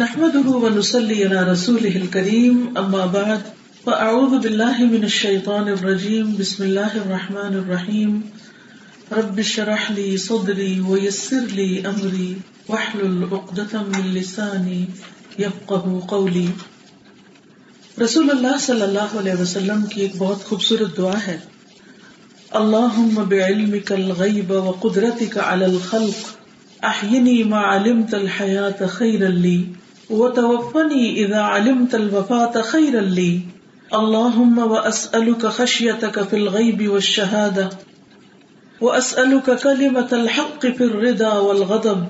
نحمده ونصلي على رسوله الكريم اما بعد فاعوذ بالله من الشيطان الرجيم بسم الله الرحمن الرحيم رب اشرح لي صدري ويسر لي امري واحلل عقدة من لساني يفقهوا قولي. رسول اللہ صلی اللہ علیہ وسلم کی ایک بہت خوبصورت دعا ہے، اللهم بعلمك الغيب وقدرتك على الخلق احيني ما علمت الحياة خيرا لي وتوفني اذا علمت الوفاة خيرا لي اللهم واسألك خشيتك في الغيب والشهادة واسألك كلمة الحق في الرضا والغضب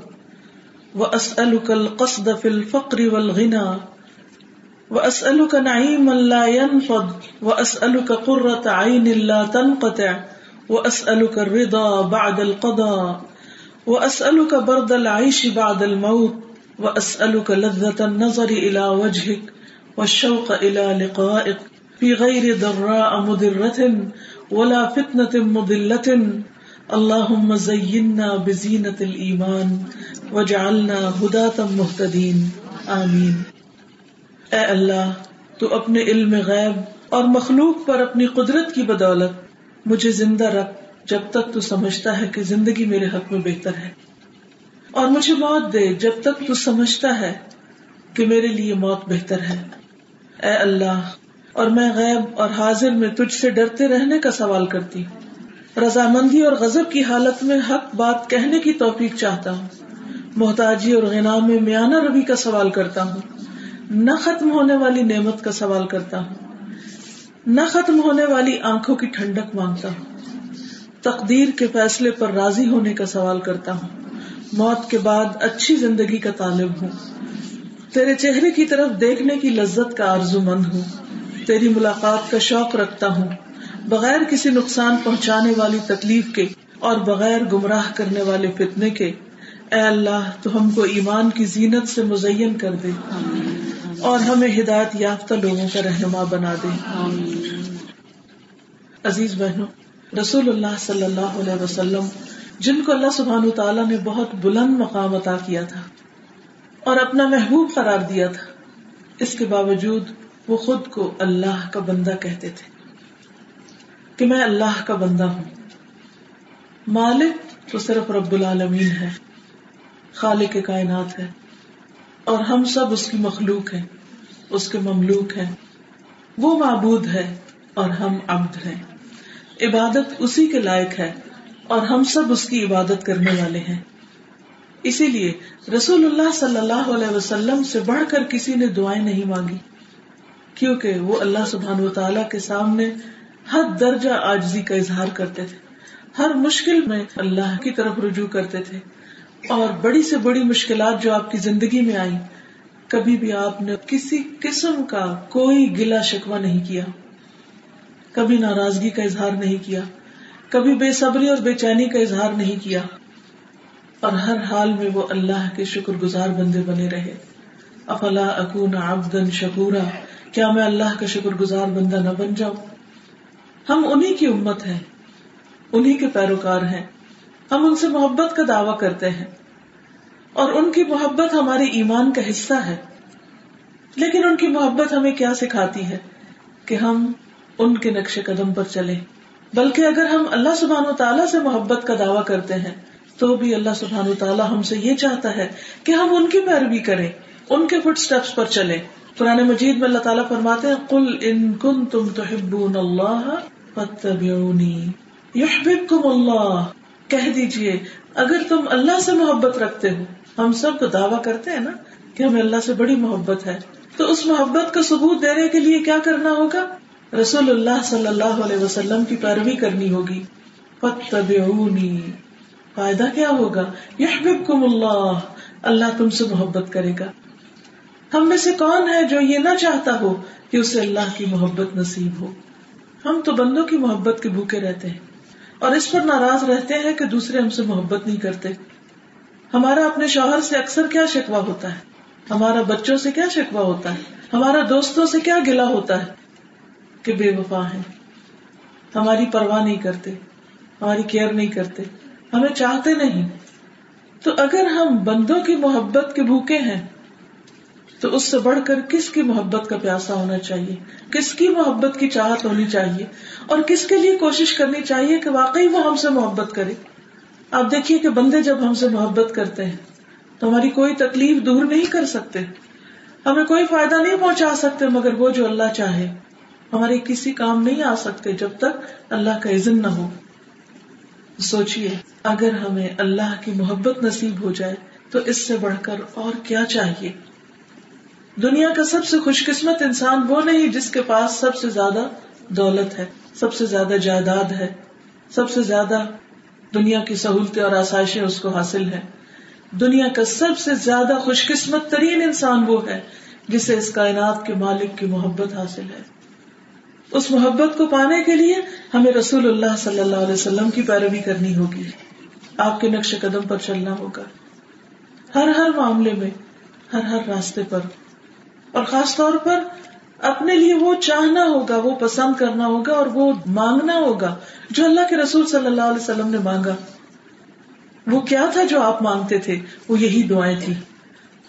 واسألك القصد في الفقر والغنى واسألك نعيما لا ينفد واسألك قرة عين لا تنقطع واسألك الرضا بعد القضاء واسألك برد العيش بعد الموت وأسألك لذة النظر إلى وجهك والشوق إلى لقائك في غير ضراء مضرة ولا فتنة مضلة اللهم زينا بزينة الإيمان واجعلنا هداة مهتدين آمين. اے اللہ، تو اپنے علم غیب اور مخلوق پر اپنی قدرت کی بدولت مجھے زندہ رکھ جب تک تو سمجھتا ہے کہ زندگی میرے حق میں بہتر ہے، اور مجھے موت دے جب تک تو سمجھتا ہے کہ میرے لیے موت بہتر ہے. اے اللہ، اور میں غیب اور حاضر میں تجھ سے ڈرتے رہنے کا سوال کرتی ہوں، رضامندی اور غضب کی حالت میں حق بات کہنے کی توفیق چاہتا ہوں، محتاجی اور غنا میں میانہ روی کا سوال کرتا ہوں، نہ ختم ہونے والی نعمت کا سوال کرتا ہوں، نہ ختم ہونے والی آنکھوں کی ٹھنڈک مانگتا ہوں، تقدیر کے فیصلے پر راضی ہونے کا سوال کرتا ہوں، موت کے بعد اچھی زندگی کا طالب ہوں، تیرے چہرے کی طرف دیکھنے کی لذت کا آرزو مند ہوں، تیری ملاقات کا شوق رکھتا ہوں، بغیر کسی نقصان پہنچانے والی تکلیف کے اور بغیر گمراہ کرنے والے فتنے کے. اے اللہ، تو ہم کو ایمان کی زینت سے مزین کر دے اور ہمیں ہدایت یافتہ لوگوں کا رہنما بنا دے. عزیز بہنوں، رسول اللہ صلی اللہ علیہ وسلم جن کو اللہ سبحانہ تعالیٰ نے بہت بلند مقام عطا کیا تھا اور اپنا محبوب قرار دیا تھا، اس کے باوجود وہ خود کو اللہ کا بندہ کہتے تھے کہ میں اللہ کا بندہ ہوں. مالک تو صرف رب العالمین ہے، خالق کائنات ہے، اور ہم سب اس کی مخلوق ہیں، اس کے مملوک ہیں. وہ معبود ہے اور ہم عبد ہیں، عبادت اسی کے لائق ہے اور ہم سب اس کی عبادت کرنے والے ہیں. اسی لیے رسول اللہ صلی اللہ علیہ وسلم سے بڑھ کر کسی نے دعائیں نہیں مانگی، کیونکہ وہ اللہ سبحانہ و تعالیٰ کے سامنے حد درجہ عاجزی کا اظہار کرتے تھے، ہر مشکل میں اللہ کی طرف رجوع کرتے تھے، اور بڑی سے بڑی مشکلات جو آپ کی زندگی میں آئی، کبھی بھی آپ نے کسی قسم کا کوئی گلہ شکوہ نہیں کیا، کبھی ناراضگی کا اظہار نہیں کیا، کبھی بے صبری اور بے چینی کا اظہار نہیں کیا، اور ہر حال میں وہ اللہ کے شکر گزار بندے بنے رہے. افلا اکون عبدا شکورا، کیا میں اللہ کا شکر گزار بندہ نہ بن جاؤں؟ ہم انہی کی امت ہیں، انہی کے پیروکار ہیں، ہم ان سے محبت کا دعویٰ کرتے ہیں اور ان کی محبت ہمارے ایمان کا حصہ ہے، لیکن ان کی محبت ہمیں کیا سکھاتی ہے کہ ہم ان کے نقش قدم پر چلیں. بلکہ اگر ہم اللہ سبحانہ و تعالیٰ سے محبت کا دعویٰ کرتے ہیں تو بھی اللہ سبحانہ و تعالیٰ ہم سے یہ چاہتا ہے کہ ہم ان کی پیروی کریں، ان کے فٹ سٹیپس پر چلیں. قرآن مجید میں اللہ تعالیٰ فرماتے ہیں، قل ان کنتم تحبون اللہ فاتبعونی یحببکم اللہ، کہہ دیجئے اگر تم اللہ سے محبت رکھتے ہو. ہم سب کو دعویٰ کرتے ہیں نا کہ ہمیں اللہ سے بڑی محبت ہے، تو اس محبت کا ثبوت دینے کے لیے کیا کرنا ہوگا؟ رسول اللہ صلی اللہ علیہ وسلم کی پیروی کرنی ہوگی. فاتبعونی، فائدہ کیا ہوگا؟ یحببکم اللہ، اللہ تم سے محبت کرے گا. ہم میں سے کون ہے جو یہ نہ چاہتا ہو کہ اسے اللہ کی محبت نصیب ہو؟ ہم تو بندوں کی محبت کے بھوکے رہتے ہیں اور اس پر ناراض رہتے ہیں کہ دوسرے ہم سے محبت نہیں کرتے. ہمارا اپنے شوہر سے اکثر کیا شکوہ ہوتا ہے، ہمارا بچوں سے کیا شکوہ ہوتا ہے، ہمارا دوستوں سے کیا گلہ ہوتا ہے کہ بے وفا ہیں، ہماری پرواہ نہیں کرتے، ہماری کیئر نہیں کرتے، ہمیں چاہتے نہیں. تو اگر ہم بندوں کی محبت کے بھوکے ہیں تو اس سے بڑھ کر کس کی محبت کا پیاسا ہونا چاہیے, کس کی محبت کی چاہت ہونی چاہیے, اور کس کے لیے کوشش کرنی چاہیے کہ واقعی وہ ہم سے محبت کرے. آپ دیکھیے کہ بندے جب ہم سے محبت کرتے ہیں تو ہماری کوئی تکلیف دور نہیں کر سکتے, ہمیں کوئی فائدہ نہیں پہنچا سکتے مگر وہ جو اللہ چاہے. ہمارے کسی کام نہیں آ سکتے جب تک اللہ کا اذن نہ ہو. سوچئے اگر ہمیں اللہ کی محبت نصیب ہو جائے تو اس سے بڑھ کر اور کیا چاہیے. دنیا کا سب سے خوش قسمت انسان وہ نہیں جس کے پاس سب سے زیادہ دولت ہے, سب سے زیادہ جائیداد ہے, سب سے زیادہ دنیا کی سہولتیں اور آسائشیں اس کو حاصل ہیں. دنیا کا سب سے زیادہ خوش قسمت ترین انسان وہ ہے جسے اس کائنات کے مالک کی محبت حاصل ہے. اس محبت کو پانے کے لیے ہمیں رسول اللہ صلی اللہ علیہ وسلم کی پیروی کرنی ہوگی, آپ کے نقش قدم پر چلنا ہوگا, ہر معاملے میں, ہر راستے پر, اور خاص طور پر اپنے لیے وہ چاہنا ہوگا, وہ پسند کرنا ہوگا اور وہ مانگنا ہوگا جو اللہ کے رسول صلی اللہ علیہ وسلم نے مانگا. وہ کیا تھا جو آپ مانگتے تھے؟ وہ یہی دعائیں تھی.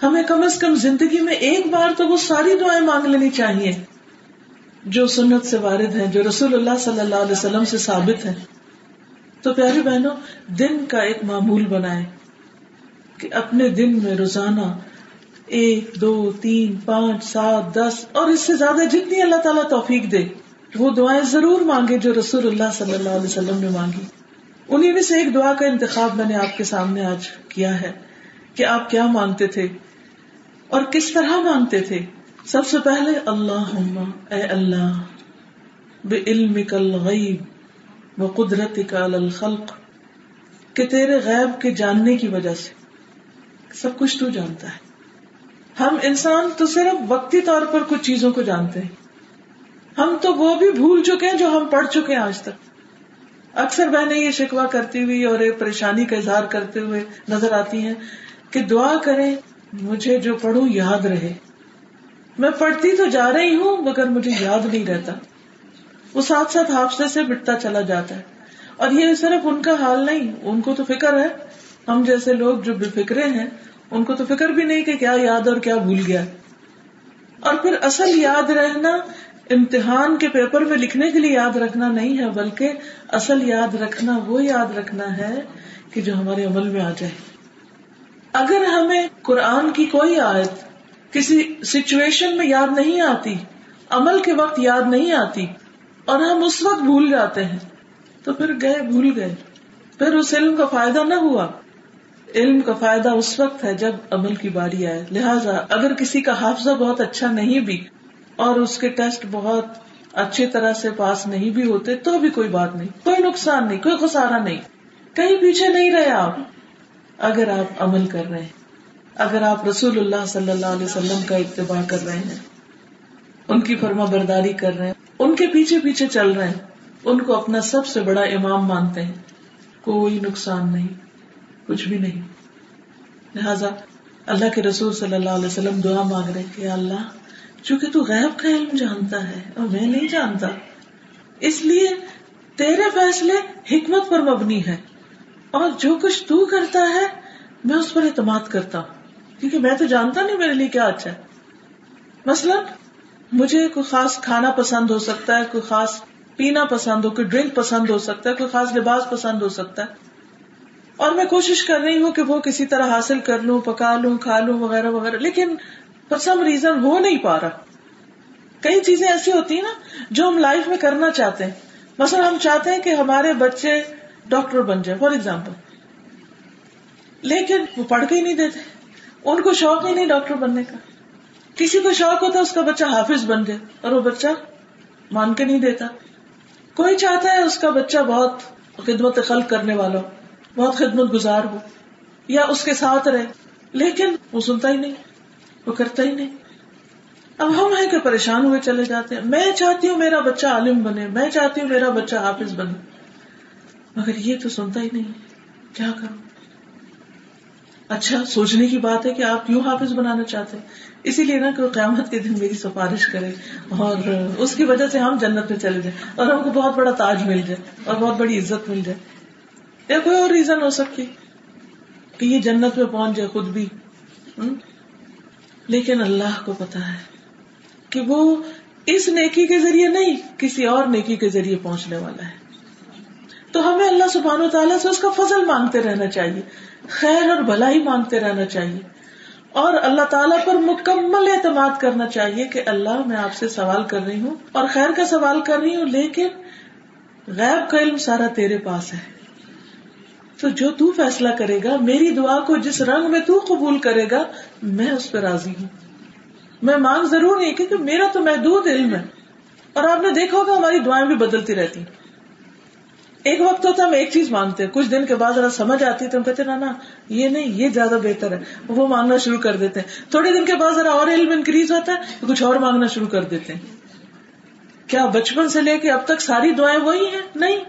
ہمیں کم از کم زندگی میں ایک بار تو وہ ساری دعائیں مانگ لینی چاہیے جو سنت سے وارد ہیں, جو رسول اللہ صلی اللہ علیہ وسلم سے ثابت ہیں. تو پیاری بہنوں, دن کا ایک معمول بنائیں کہ اپنے دن میں روزانہ 1 2 3 5 7 10 اور اس سے زیادہ جتنی اللہ تعالیٰ توفیق دے وہ دعائیں ضرور مانگے جو رسول اللہ صلی اللہ علیہ وسلم نے مانگی. انہی میں سے ایک دعا کا انتخاب میں نے آپ کے سامنے آج کیا ہے کہ آپ کیا مانگتے تھے اور کس طرح مانگتے تھے. سب سے پہلے اللہم, اے اللہ, بعلمک الغیب وقدرتک علی الخلق, کہ تیرے غیب کے جاننے کی وجہ سے سب کچھ تو جانتا ہے. ہم انسان تو صرف وقتی طور پر کچھ چیزوں کو جانتے ہیں, ہم تو وہ بھی بھول چکے ہیں جو ہم پڑھ چکے ہیں آج تک. اکثر بہنیں یہ شکوہ کرتی ہوئی اور یہ پریشانی کا اظہار کرتے ہوئے نظر آتی ہیں کہ دعا کریں مجھے جو پڑھوں یاد رہے, میں پڑھتی تو جا رہی ہوں مگر مجھے یاد نہیں رہتا. وہ ساتھ ساتھ حافظے سے مٹتا چلا جاتا ہے. اور یہ صرف ان کا حال نہیں, ان کو تو فکر ہے. ہم جیسے لوگ جو بے فکرے ہیں ان کو تو فکر بھی نہیں کہ کیا یاد اور کیا بھول گیا. اور پھر اصل یاد رہنا امتحان کے پیپر میں لکھنے کے لیے یاد رکھنا نہیں ہے, بلکہ اصل یاد رکھنا وہ یاد رکھنا ہے کہ جو ہمارے عمل میں آ جائے. اگر ہمیں قرآن کی کوئی آیت کسی سچویشن میں یاد نہیں آتی, عمل کے وقت یاد نہیں آتی, اور ہم اس وقت بھول جاتے ہیں تو پھر گئے بھول گئے, پھر اس علم کا فائدہ نہ ہوا. علم کا فائدہ اس وقت ہے جب عمل کی باری آئے. لہٰذا اگر کسی کا حافظہ بہت اچھا نہیں بھی اور اس کے ٹیسٹ بہت اچھی طرح سے پاس نہیں بھی ہوتے تو بھی کوئی بات نہیں, کوئی نقصان نہیں, کوئی خسارہ نہیں, کہیں پیچھے نہیں رہے آپ اگر آپ عمل کر رہے ہیں, اگر آپ رسول اللہ صلی اللہ علیہ وسلم کا اتباع کر رہے ہیں, ان کی فرما برداری کر رہے ہیں, ان کے پیچھے پیچھے چل رہے ہیں, ان کو اپنا سب سے بڑا امام مانتے ہیں. کوئی نقصان نہیں, کچھ بھی نہیں. لہٰذا اللہ کے رسول صلی اللہ علیہ وسلم دعا مانگ رہے ہیں کہ اللہ, چونکہ تو غیب کا علم جانتا ہے اور میں نہیں جانتا, اس لیے تیرے فیصلے حکمت پر مبنی ہے, اور جو کچھ تو کرتا ہے میں اس پر اعتماد کرتا ہوں, کیونکہ میں تو جانتا نہیں میرے لیے کیا اچھا ہے. مثلا مجھے کوئی خاص کھانا پسند ہو سکتا ہے, کوئی خاص پینا پسند ہو, کوئی ڈرنک پسند ہو سکتا ہے, کوئی خاص لباس پسند ہو سکتا ہے, اور میں کوشش کر رہی ہوں کہ وہ کسی طرح حاصل کر لوں, پکا لوں, کھا لوں, وغیرہ وغیرہ, لیکن فار سم ریزن ہو نہیں پا رہا. کئی چیزیں ایسی ہوتی ہیں نا جو ہم لائف میں کرنا چاہتے ہیں. مثلا ہم چاہتے ہیں کہ ہمارے بچے ڈاکٹر بن جائیں فار ایگزامپل, لیکن وہ پڑھ کے ہی نہیں دیتے, ان کو شوق ہی نہیں ڈاکٹر بننے کا. کسی کو شوق ہوتا ہے اس کا بچہ حافظ بن جائے اور وہ بچہ مان کے نہیں دیتا. کوئی چاہتا ہے اس کا بچہ بہت خدمت خلق کرنے والا ہو, بہت خدمت گزار ہو, یا اس کے ساتھ رہے, لیکن وہ سنتا ہی نہیں, وہ کرتا ہی نہیں. اب ہم ہیں کہ پریشان ہوئے چلے جاتے ہیں. میں چاہتی ہوں میرا بچہ عالم بنے, میں چاہتی ہوں میرا بچہ حافظ بنے, مگر یہ تو سنتا ہی نہیں, کیا کروں. اچھا سوچنے کی بات ہے کہ آپ کیوں حافظ بنانا چاہتے ہیں, اسی لیے نا کہ قیامت کے دن میری سفارش کرے اور اس کی وجہ سے ہم جنت میں چلے جائیں اور ہم کو بہت بڑا تاج مل جائے اور بہت بڑی عزت مل جائے, یا کوئی اور ریزن ہو سکتی کہ یہ جنت میں پہنچ جائے خود بھی. لیکن اللہ کو پتہ ہے کہ وہ اس نیکی کے ذریعے نہیں کسی اور نیکی کے ذریعے پہنچنے والا ہے. تو ہمیں اللہ سبحانہ و تعالیٰ سے اس کا فضل مانگتے رہنا چاہیے, خیر اور بھلائی مانگتے رہنا چاہیے, اور اللہ تعالیٰ پر مکمل اعتماد کرنا چاہیے کہ اللہ میں آپ سے سوال کر رہی ہوں اور خیر کا سوال کر رہی ہوں, لیکن غیب کا علم سارا تیرے پاس ہے, تو جو تو فیصلہ کرے گا میری دعا کو جس رنگ میں تو قبول کرے گا میں اس پر راضی ہوں. میں مانگ ضرور نہیں کیونکہ میرا تو محدود علم ہے, اور آپ نے دیکھا ہوگا ہماری دعائیں بھی بدلتی رہتی ہیں. ایک وقت ہوتا ہم ایک چیز مانگتے ہیں, کچھ دن کے بعد ذرا سمجھ آتی ہے تو ہم کہتے ہیں نا یہ نہیں, یہ زیادہ بہتر ہے, وہ مانگنا شروع کر دیتے ہیں. تھوڑے دن کے بعد ذرا اور علم انکریز ہوتا ہے, کچھ اور مانگنا شروع کر دیتے ہیں. کیا بچپن سے لے کے اب تک ساری دعائیں وہی ہیں؟ نہیں,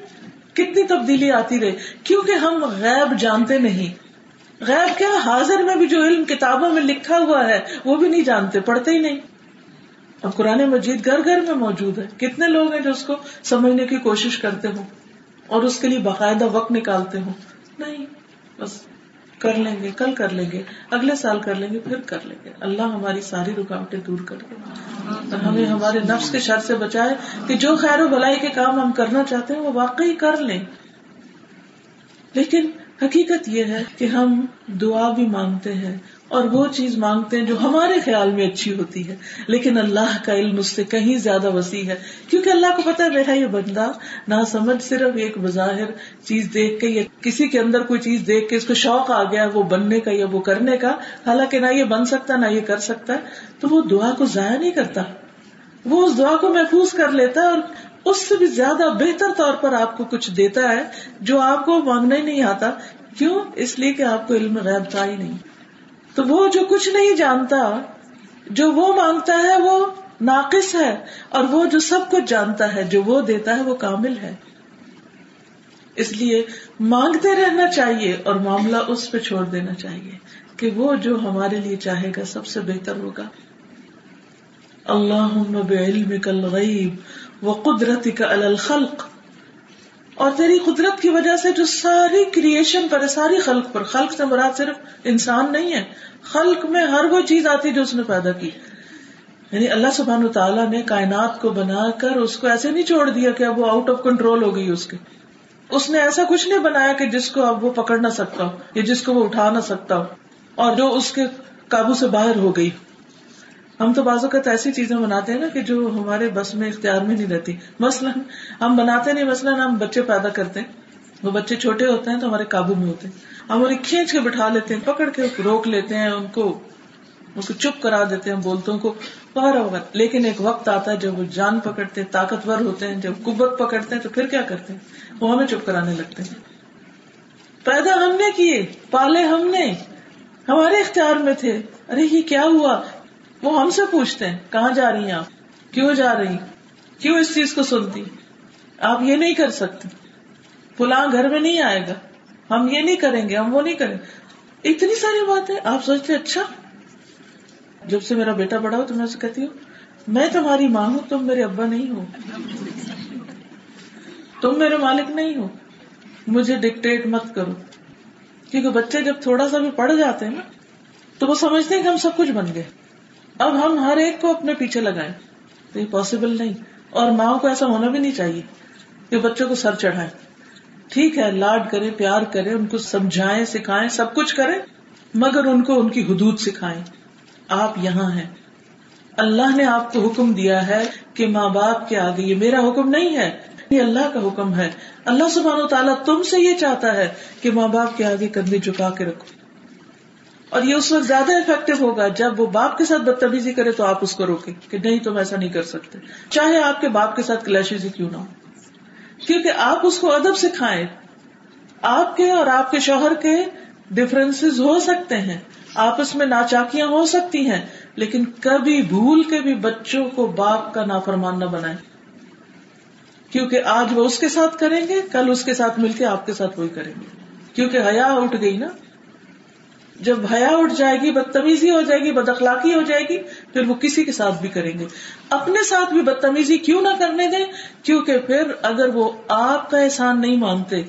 کتنی تبدیلی آتی رہی, کیونکہ ہم غیب جانتے نہیں. غیب کیا, حاضر میں بھی جو علم کتابوں میں لکھا ہوا ہے وہ بھی نہیں جانتے, پڑھتے ہی نہیں. اب قرآن مجید گھر گھر میں موجود ہے, کتنے لوگ ہیں جو اس کو سمجھنے کی کوشش کرتے ہوں اور اس کے لیے باقاعدہ وقت نکالتے ہوں؟ نہیں, بس کر لیں گے, کل کر لیں گے, اگلے سال کر لیں گے, پھر کر لیں گے. اللہ ہماری ساری رکاوٹیں دور کر دے اور ہمیں ہمارے نفس کے شر سے بچائے کہ جو خیر و بھلائی کے کام ہم کرنا چاہتے ہیں وہ واقعی کر لیں. لیکن حقیقت یہ ہے کہ ہم دعا بھی مانگتے ہیں اور وہ چیز مانگتے ہیں جو ہمارے خیال میں اچھی ہوتی ہے, لیکن اللہ کا علم اس سے کہیں زیادہ وسیع ہے, کیونکہ اللہ کو پتہ ہے میرا یہ بندہ نہ سمجھ صرف ایک بظاہر چیز دیکھ کے یا کسی کے اندر کوئی چیز دیکھ کے اس کو شوق آ گیا وہ بننے کا یا وہ کرنے کا, حالانکہ نہ یہ بن سکتا نہ یہ کر سکتا, تو وہ دعا کو ضائع نہیں کرتا, وہ اس دعا کو محفوظ کر لیتا ہے اور اس سے بھی زیادہ بہتر طور پر آپ کو کچھ دیتا ہے جو آپ کو مانگنا ہی نہیں آتا. کیوں؟ اس لیے کہ آپ کو علم غیب تھا ہی نہیں. تو وہ جو کچھ نہیں جانتا, جو وہ مانگتا ہے وہ ناقص ہے, اور وہ جو سب کچھ جانتا ہے, جو وہ دیتا ہے وہ کامل ہے. اس لیے مانگتے رہنا چاہیے اور معاملہ اس پہ چھوڑ دینا چاہیے کہ وہ جو ہمارے لیے چاہے گا سب سے بہتر ہوگا. اللہم بعلمک الغیب وقدرتک علی الخلق, اور تیری قدرت کی وجہ سے جو ساری کریشن پر ہے, ساری خلق پر. خلق سے مراد صرف انسان نہیں ہے, خلق میں ہر وہ چیز آتی جو اس نے پیدا کی. یعنی اللہ سبحانہ وتعالیٰ نے کائنات کو بنا کر اس کو ایسے نہیں چھوڑ دیا کہ اب وہ آؤٹ آف کنٹرول ہو گئی. اس نے ایسا کچھ نہیں بنایا کہ جس کو اب وہ پکڑ نہ سکتا ہو یا جس کو وہ اٹھا نہ سکتا ہو اور جو اس کے قابو سے باہر ہو گئی. ہم تو بعض اوقات ایسی چیزیں بناتے ہیں نا کہ جو ہمارے بس میں, اختیار میں نہیں رہتی. مثلا ہم بناتے نہیں, مثلا ہم بچے پیدا کرتے ہیں, وہ بچے چھوٹے ہوتے ہیں تو ہمارے قابو میں ہوتے ہیں, ہم انہیں کھینچ کے بٹھا لیتے ہیں, پکڑ کے روک لیتے ہیں, ان کو چپ کرا دیتے ہیں, بولتوں کو باہر وقت. لیکن ایک وقت آتا ہے جب وہ جان پکڑتے ہیں, طاقتور ہوتے ہیں, جب قوت پکڑتے ہیں تو پھر کیا کرتے ہیں, وہ ہمیں چپ کرانے لگتے ہیں. پیدا ہم نے کیے, پالے ہم نے, ہمارے اختیار میں تھے. ارے یہ کیا ہوا, وہ ہم سے پوچھتے ہیں کہاں جا رہی ہیں آپ, کیوں جا رہی, کیوں اس چیز کو سنتی, آپ یہ نہیں کر سکتے, فلاں گھر میں نہیں آئے گا, ہم یہ نہیں کریں گے, ہم وہ نہیں کریں گے. اتنی ساری باتیں آپ سوچتے. اچھا جب سے میرا بیٹا بڑا ہو تو میں اسے کہتی ہوں میں تمہاری ماں ہوں, تم میرے ابا نہیں ہو, تم میرے مالک نہیں ہو, مجھے ڈکٹیٹ مت کرو. کیونکہ بچے جب تھوڑا سا بھی پڑھ جاتے ہیں نا تو وہ سمجھتے ہیں کہ ہم سب کچھ بن گئے, اب ہم ہر ایک کو اپنے پیچھے لگائیں, تو یہ پاسبل نہیں. اور ماں کو ایسا ہونا بھی نہیں چاہیے کہ بچوں کو سر چڑھائیں. ٹھیک ہے لاڈ کریں, پیار کریں, ان کو سمجھائیں, سکھائیں, سب کچھ کریں, مگر ان کو ان کی حدود سکھائیں. آپ یہاں ہیں, اللہ نے آپ کو حکم دیا ہے کہ ماں باپ کے آگے, یہ میرا حکم نہیں ہے, یہ اللہ کا حکم ہے. اللہ سبحانہ و تعالیٰ تم سے یہ چاہتا ہے کہ ماں باپ کے آگے قدمیں جھکا کے رکھو, اور یہ اس وقت زیادہ افیکٹو ہوگا جب وہ باپ کے ساتھ بدتمیزی کرے تو آپ اس کو روکیں کہ نہیں تم ایسا نہیں کر سکتے, چاہے آپ کے باپ کے ساتھ کلیشز ہی کیوں نہ ہو, کیونکہ آپ اس کو ادب سکھائیں. آپ کے اور آپ کے شوہر کے ڈفرینسز ہو سکتے ہیں, آپس میں ناچاکیاں ہو سکتی ہیں, لیکن کبھی بھول کے بھی بچوں کو باپ کا نافرمان نہ بنائیں, کیونکہ آج وہ اس کے ساتھ کریں گے, کل اس کے ساتھ مل کے آپ کے ساتھ وہی کریں گے, کیونکہ حیا اٹھ گئی نا. جب حیا اٹھ جائے گی, بدتمیزی ہو جائے گی, بد اخلاقی ہو جائے گی, پھر وہ کسی کے ساتھ بھی کریں گے. اپنے ساتھ بھی بدتمیزی کیوں نہ کرنے دیں, کیونکہ پھر اگر وہ آپ کا احسان نہیں مانتے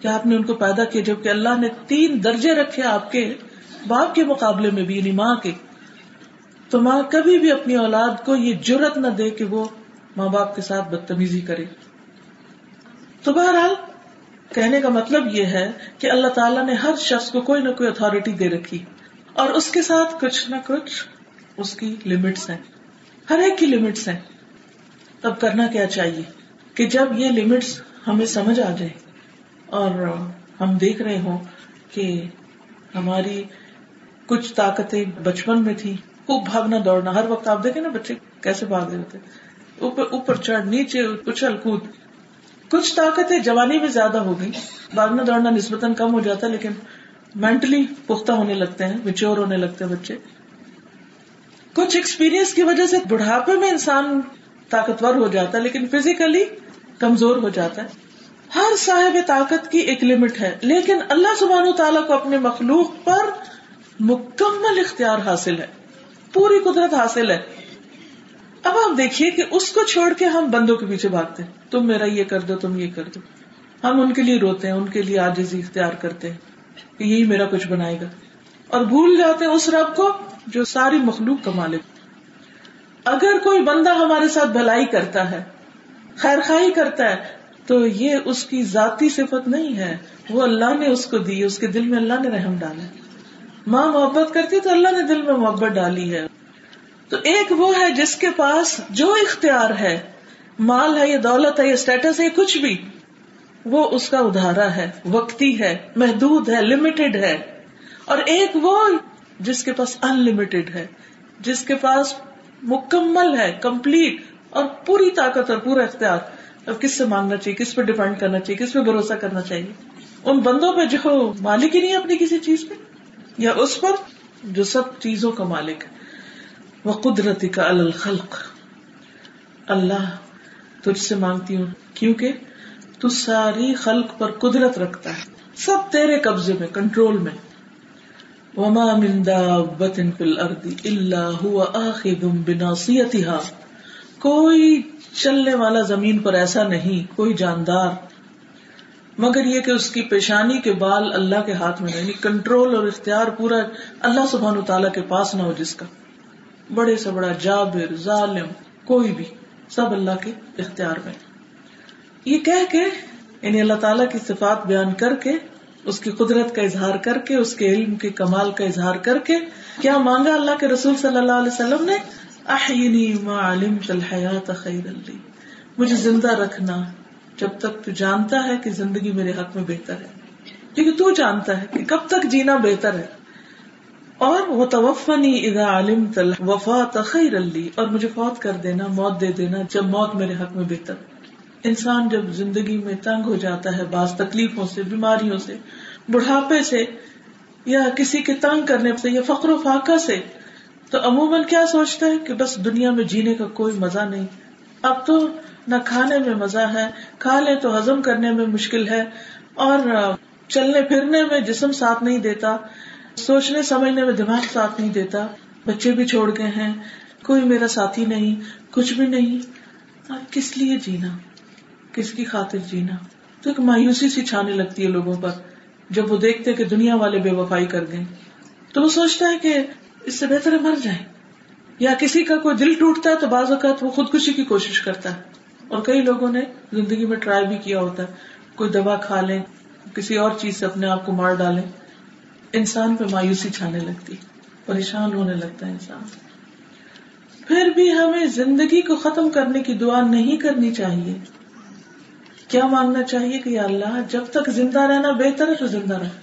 کہ آپ نے ان کو پیدا کیا, جبکہ اللہ نے 3 درجے رکھے آپ کے باپ کے مقابلے میں بھی, یعنی ماں کے, تو ماں کبھی بھی اپنی اولاد کو یہ جرات نہ دے کہ وہ ماں باپ کے ساتھ بدتمیزی کرے. تو بہرحال کہنے کا مطلب یہ ہے کہ اللہ تعالیٰ نے ہر شخص کو کوئی نہ کوئی اتھارٹی دے رکھی اور اس کے ساتھ کچھ نہ کچھ اس کی لمٹس ہیں, ہر ایک کی لمٹس ہیں. تب کرنا کیا چاہیے کہ جب یہ لمٹس ہمیں سمجھ آ جائے اور ہم دیکھ رہے ہوں کہ ہماری کچھ طاقتیں بچپن میں تھی, خوب بھاگنا دوڑنا, ہر وقت آپ دیکھیں نا بچے کیسے بھاگ رہے ہوتے, اوپر چڑھ نیچے اچھل کود. کچھ طاقتیں جوانی میں زیادہ ہو گئی, بھاگنا دوڑنا نسبتاً کم ہو جاتا ہے, لیکن مینٹلی پختہ ہونے لگتے ہیں, میچور ہونے لگتے ہیں بچے. کچھ ایکسپیرئنس کی وجہ سے بڑھاپے میں انسان طاقتور ہو جاتا ہے لیکن فزیکلی کمزور ہو جاتا ہے. ہر صاحب طاقت کی ایک لمٹ ہے, لیکن اللہ سبحانہ و تعالیٰ کو اپنے مخلوق پر مکمل اختیار حاصل ہے, پوری قدرت حاصل ہے. اب آپ دیکھیے کہ اس کو چھوڑ کے ہم بندوں کے پیچھے بھاگتے ہیں, تم میرا یہ کر دو, تم یہ کر دو. ہم ان کے لیے روتے ہیں, ان کے لیے عاجزی اختیار کرتے ہیں کہ یہی میرا کچھ بنائے گا, اور بھول جاتے ہیں اس رب کو جو ساری مخلوق کا مالک. اگر کوئی بندہ ہمارے ساتھ بھلائی کرتا ہے, خیر خواہی کرتا ہے, تو یہ اس کی ذاتی صفت نہیں ہے, وہ اللہ نے اس کو دی, اس کے دل میں اللہ نے رحم ڈالا. ماں محبت کرتی تو اللہ نے دل میں محبت ڈالی ہے. تو ایک وہ ہے جس کے پاس جو اختیار ہے, مال ہے یا دولت ہے یا اسٹیٹس ہے, کچھ بھی, وہ اس کا ادھارا ہے, وقتی ہے, محدود ہے, لمیٹڈ ہے. اور ایک وہ جس کے پاس ان لمیٹڈ ہے, جس کے پاس مکمل ہے, کمپلیٹ اور پوری طاقت اور پورا اختیار. اب کس سے مانگنا چاہیے, کس پہ ڈیپینڈ کرنا چاہیے, کس پہ بھروسہ کرنا چاہیے؟ ان بندوں پہ جو مالک ہی نہیں اپنی کسی چیز پہ, یا اس پر جو سب چیزوں کا مالک ہے. وَقُدْرَتِكَ عَلَى الْخَلْقِ, اللہ تجھ سے مانگتی ہوں کیونکہ تو ساری خلق پر قدرت رکھتا ہے, سب تیرے قبضے میں, کنٹرول میں. وَمَا مِن دَابَّةٍ فِي الْأَرْضِ إِلَّا هُوَ آخِذٌ بِنَاصِيَتِهَا, کوئی چلنے والا زمین پر ایسا نہیں, کوئی جاندار, مگر یہ کہ اس کی پیشانی کے بال اللہ کے ہاتھ میں نہیں. یعنی کنٹرول اور اختیار پورا اللہ سبحانہ وتعالیٰ کے پاس نہ ہو جس کا, بڑے سے بڑا جابر, ظالم, کوئی بھی, سب اللہ کے اختیار میں. یہ کہہ کے, یعنی اللہ تعالیٰ کی صفات بیان کر کے, اس کی قدرت کا اظہار کر کے, اس کے علم کے کمال کا اظہار کر کے, کیا مانگا اللہ کے رسول صلی اللہ علیہ وسلم نے؟ احینی ما علمت الحیات خیر لی, مجھے زندہ رکھنا جب تک تو جانتا ہے کہ زندگی میرے حق میں بہتر ہے, کیونکہ تو جانتا ہے کہ کب تک جینا بہتر ہے. اور وتوفنی اذا علمت الوفات خیر لی, اور مجھے فوت کر دینا, موت دے دینا جب موت میرے حق میں بہتر. انسان جب زندگی میں تنگ ہو جاتا ہے, بعض تکلیفوں سے, بیماریوں سے, بڑھاپے سے, یا کسی کے تنگ کرنے سے, یا فقر و فاقہ سے, تو عموماً کیا سوچتا ہے کہ بس دنیا میں جینے کا کوئی مزہ نہیں, اب تو نہ کھانے میں مزہ ہے, کھا لیں تو ہضم کرنے میں مشکل ہے, اور چلنے پھرنے میں جسم ساتھ نہیں دیتا, سوچنے سمجھنے میں دماغ ساتھ نہیں دیتا, بچے بھی چھوڑ گئے ہیں, کوئی میرا ساتھی نہیں, کچھ بھی نہیں. اور کس لیے جینا, کس کی خاطر جینا؟ تو ایک مایوسی سی چھانے لگتی ہے لوگوں پر جب وہ دیکھتے کہ دنیا والے بے وفائی کر گئے, تو وہ سوچتا ہے کہ اس سے بہتر ہے مر جائیں. یا کسی کا کوئی دل ٹوٹتا ہے تو بعض اوقات وہ خودکشی کی کوشش کرتا ہے, اور کئی لوگوں نے زندگی میں ٹرائی بھی کیا ہوتا ہے, کوئی دوا کھا لیں, کسی اور چیز سے اپنے آپ کو مار ڈالیں. انسان پہ مایوسی چھانے لگتی, پریشان ہونے لگتا ہے انسان. پھر بھی ہمیں زندگی کو ختم کرنے کی دعا نہیں کرنی چاہیے. کیا مانگنا چاہیے کہ یا اللہ جب تک زندہ رہنا بہتر ہے تو زندہ رہنا.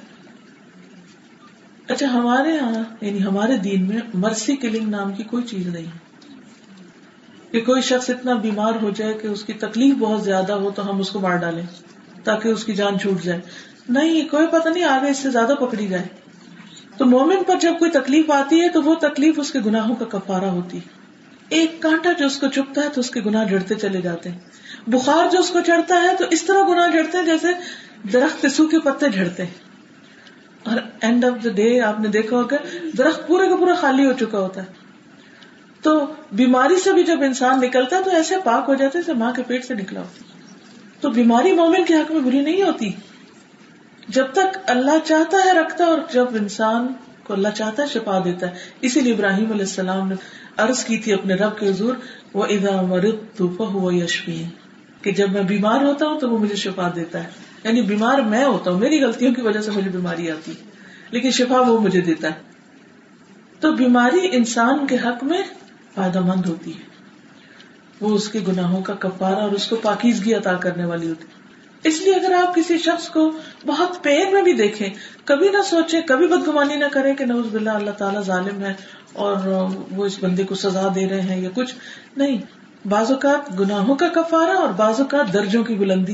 اچھا, ہمارے یہاں یعنی ہمارے دین میں مرسی کلنگ نام کی کوئی چیز نہیں ہے کہ کوئی شخص اتنا بیمار ہو جائے کہ اس کی تکلیف بہت زیادہ ہو تو ہم اس کو مار ڈالیں تاکہ اس کی جان چھوٹ جائے. نہیں, کوئی پتہ نہیں آگے اس سے زیادہ پکڑی جائے. تو مومن پر جب کوئی تکلیف آتی ہے تو وہ تکلیف اس کے گناہوں کا کفارہ ہوتی ہے. ایک کانٹا جو اس کو چبھتا ہے تو اس کے گناہ جڑتے چلے جاتے ہیں, بخار جو اس کو چڑھتا ہے تو اس طرح گناہ جڑتے ہیں جیسے درخت سوکھے پتے جھڑتے ہیں. اور اینڈ آف دا ڈے آپ نے دیکھا ہوگا درخت پورے کا پورا خالی ہو چکا ہوتا ہے. تو بیماری سے بھی جب انسان نکلتا ہے تو ایسے پاک ہو جاتا ہے جیسے ماں کے پیٹ سے نکلا ہوتا. تو بیماری مومن کے حق میں بری نہیں ہوتی جب تک اللہ چاہتا ہے رکھتا, اور جب انسان کو اللہ چاہتا ہے شفا دیتا ہے. اسی لیے ابراہیم علیہ السلام نے عرض کی تھی اپنے رب کے حضور وَإِذَا مَرِضْتُ فَهُوَ يَشْفِينِ کہ جب میں بیمار ہوتا ہوں تو وہ مجھے شفا دیتا ہے. یعنی بیمار میں ہوتا ہوں, میری غلطیوں کی وجہ سے مجھے بیماری آتی ہے, لیکن شفا وہ مجھے دیتا ہے. تو بیماری انسان کے حق میں فائدہ مند ہوتی ہے, وہ اس کے گناہوں کا کفارہ اور اس کو پاکیزگی عطا کرنے والی ہوتی ہے. اس لیے اگر آپ کسی شخص کو بہت پین میں بھی دیکھیں, کبھی نہ سوچیں, کبھی بدگمانی نہ کریں کہ نعوذ باللہ اللہ تعالیٰ ظالم ہے اور وہ اس بندے کو سزا دے رہے ہیں یا کچھ. نہیں, بعض اوقات گناہوں کا کفارہ اور بعض اوقات درجوں کی بلندی.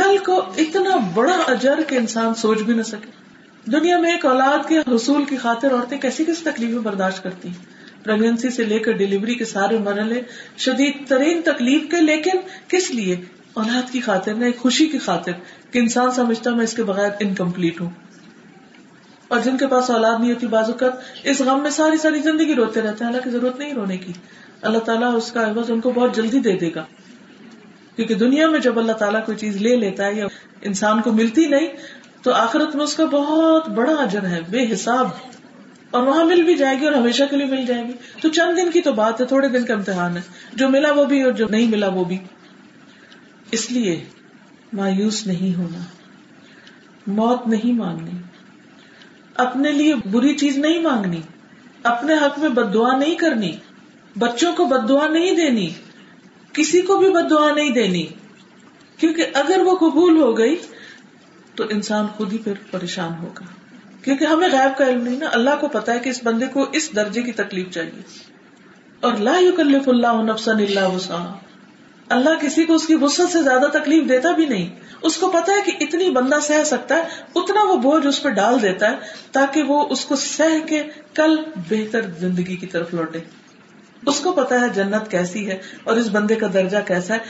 کل کو اتنا بڑا اجر کہ انسان سوچ بھی نہ سکے. دنیا میں ایک اولاد کے حصول کی خاطر عورتیں کیسی کیسی تکلیفیں برداشت کرتی ہیں, پریگنینسی سے لے کر ڈیلیوری کے سارے مرحلے, شدید ترین تکلیف کے, لیکن کس لیے؟ اولاد کی خاطر, نہ ایک خوشی کی خاطر کہ انسان سمجھتا میں اس کے بغیر انکمپلیٹ ہوں. اور جن کے پاس اولاد نہیں ہوتی بعض اوقات اس غم میں ساری ساری زندگی روتے رہتے ہیں, حالانکہ ضرورت نہیں رونے کی. اللہ تعالیٰ اس کا عوض ان کو بہت جلدی دے دے گا, کیونکہ دنیا میں جب اللہ تعالیٰ کوئی چیز لے لیتا ہے یا انسان کو ملتی نہیں تو آخرت میں اس کا بہت بڑا اجر ہے, بے حساب, اور وہاں مل بھی جائے گی اور ہمیشہ کے لیے مل جائے گی. تو چند دن کی تو بات ہے, تھوڑے دن کا امتحان ہے, جو ملا وہ بھی اور جو نہیں ملا وہ بھی. اس لیے مایوس نہیں ہونا, موت نہیں مانگنی, اپنے لیے بری چیز نہیں مانگنی, اپنے حق میں بد دعا نہیں کرنی, بچوں کو بد دعا نہیں دینی, کسی کو بھی بد دعا نہیں دینی, کیونکہ اگر وہ قبول ہو گئی تو انسان خود ہی پھر پریشان ہوگا. کیونکہ ہمیں غیب کا علم نہیں نا, اللہ کو پتا ہے کہ اس بندے کو اس درجے کی تکلیف چاہیے. اور لا یکلف اللہ نفسا الا وسعها, اللہ کسی کو اس کی وسعت سے زیادہ تکلیف دیتا بھی نہیں. اس کو پتا ہے کہ اتنی بندہ سہ سکتا ہے, اتنا وہ بوجھ اس پہ ڈال دیتا ہے تاکہ وہ اس کو سہ کے کل بہتر زندگی کی طرف لوٹے. اس کو پتا ہے جنت کیسی ہے اور اس بندے کا درجہ کیسا ہے,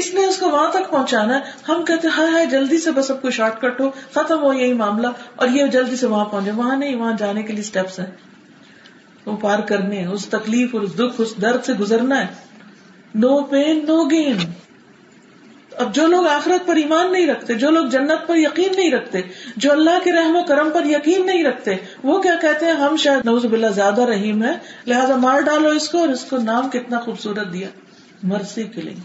اس نے اس کو وہاں تک پہنچانا ہے. ہم کہتے ہیں ہائے ہائے جلدی سے بس اب کوئی شارٹ کٹ ہو, ختم ہو یہی معاملہ اور یہ جلدی سے وہاں پہنچے. وہاں نہیں, وہاں جانے کے لیے سٹیپس ہیں, وہ پار کرنے ہیں. اس تکلیف اور اس دکھ اس درد سے گزرنا ہے. No pain no gain. اب جو لوگ آخرت پر ایمان نہیں رکھتے, جو لوگ جنت پر یقین نہیں رکھتے, جو اللہ کے رحم و کرم پر یقین نہیں رکھتے, وہ کیا کہتے ہیں, ہم شاید نعوذ باللہ زیادہ رحیم ہے لہذا مار ڈالو اس کو, اور اس کو نام کتنا خوبصورت دیا مرسی کلنگ,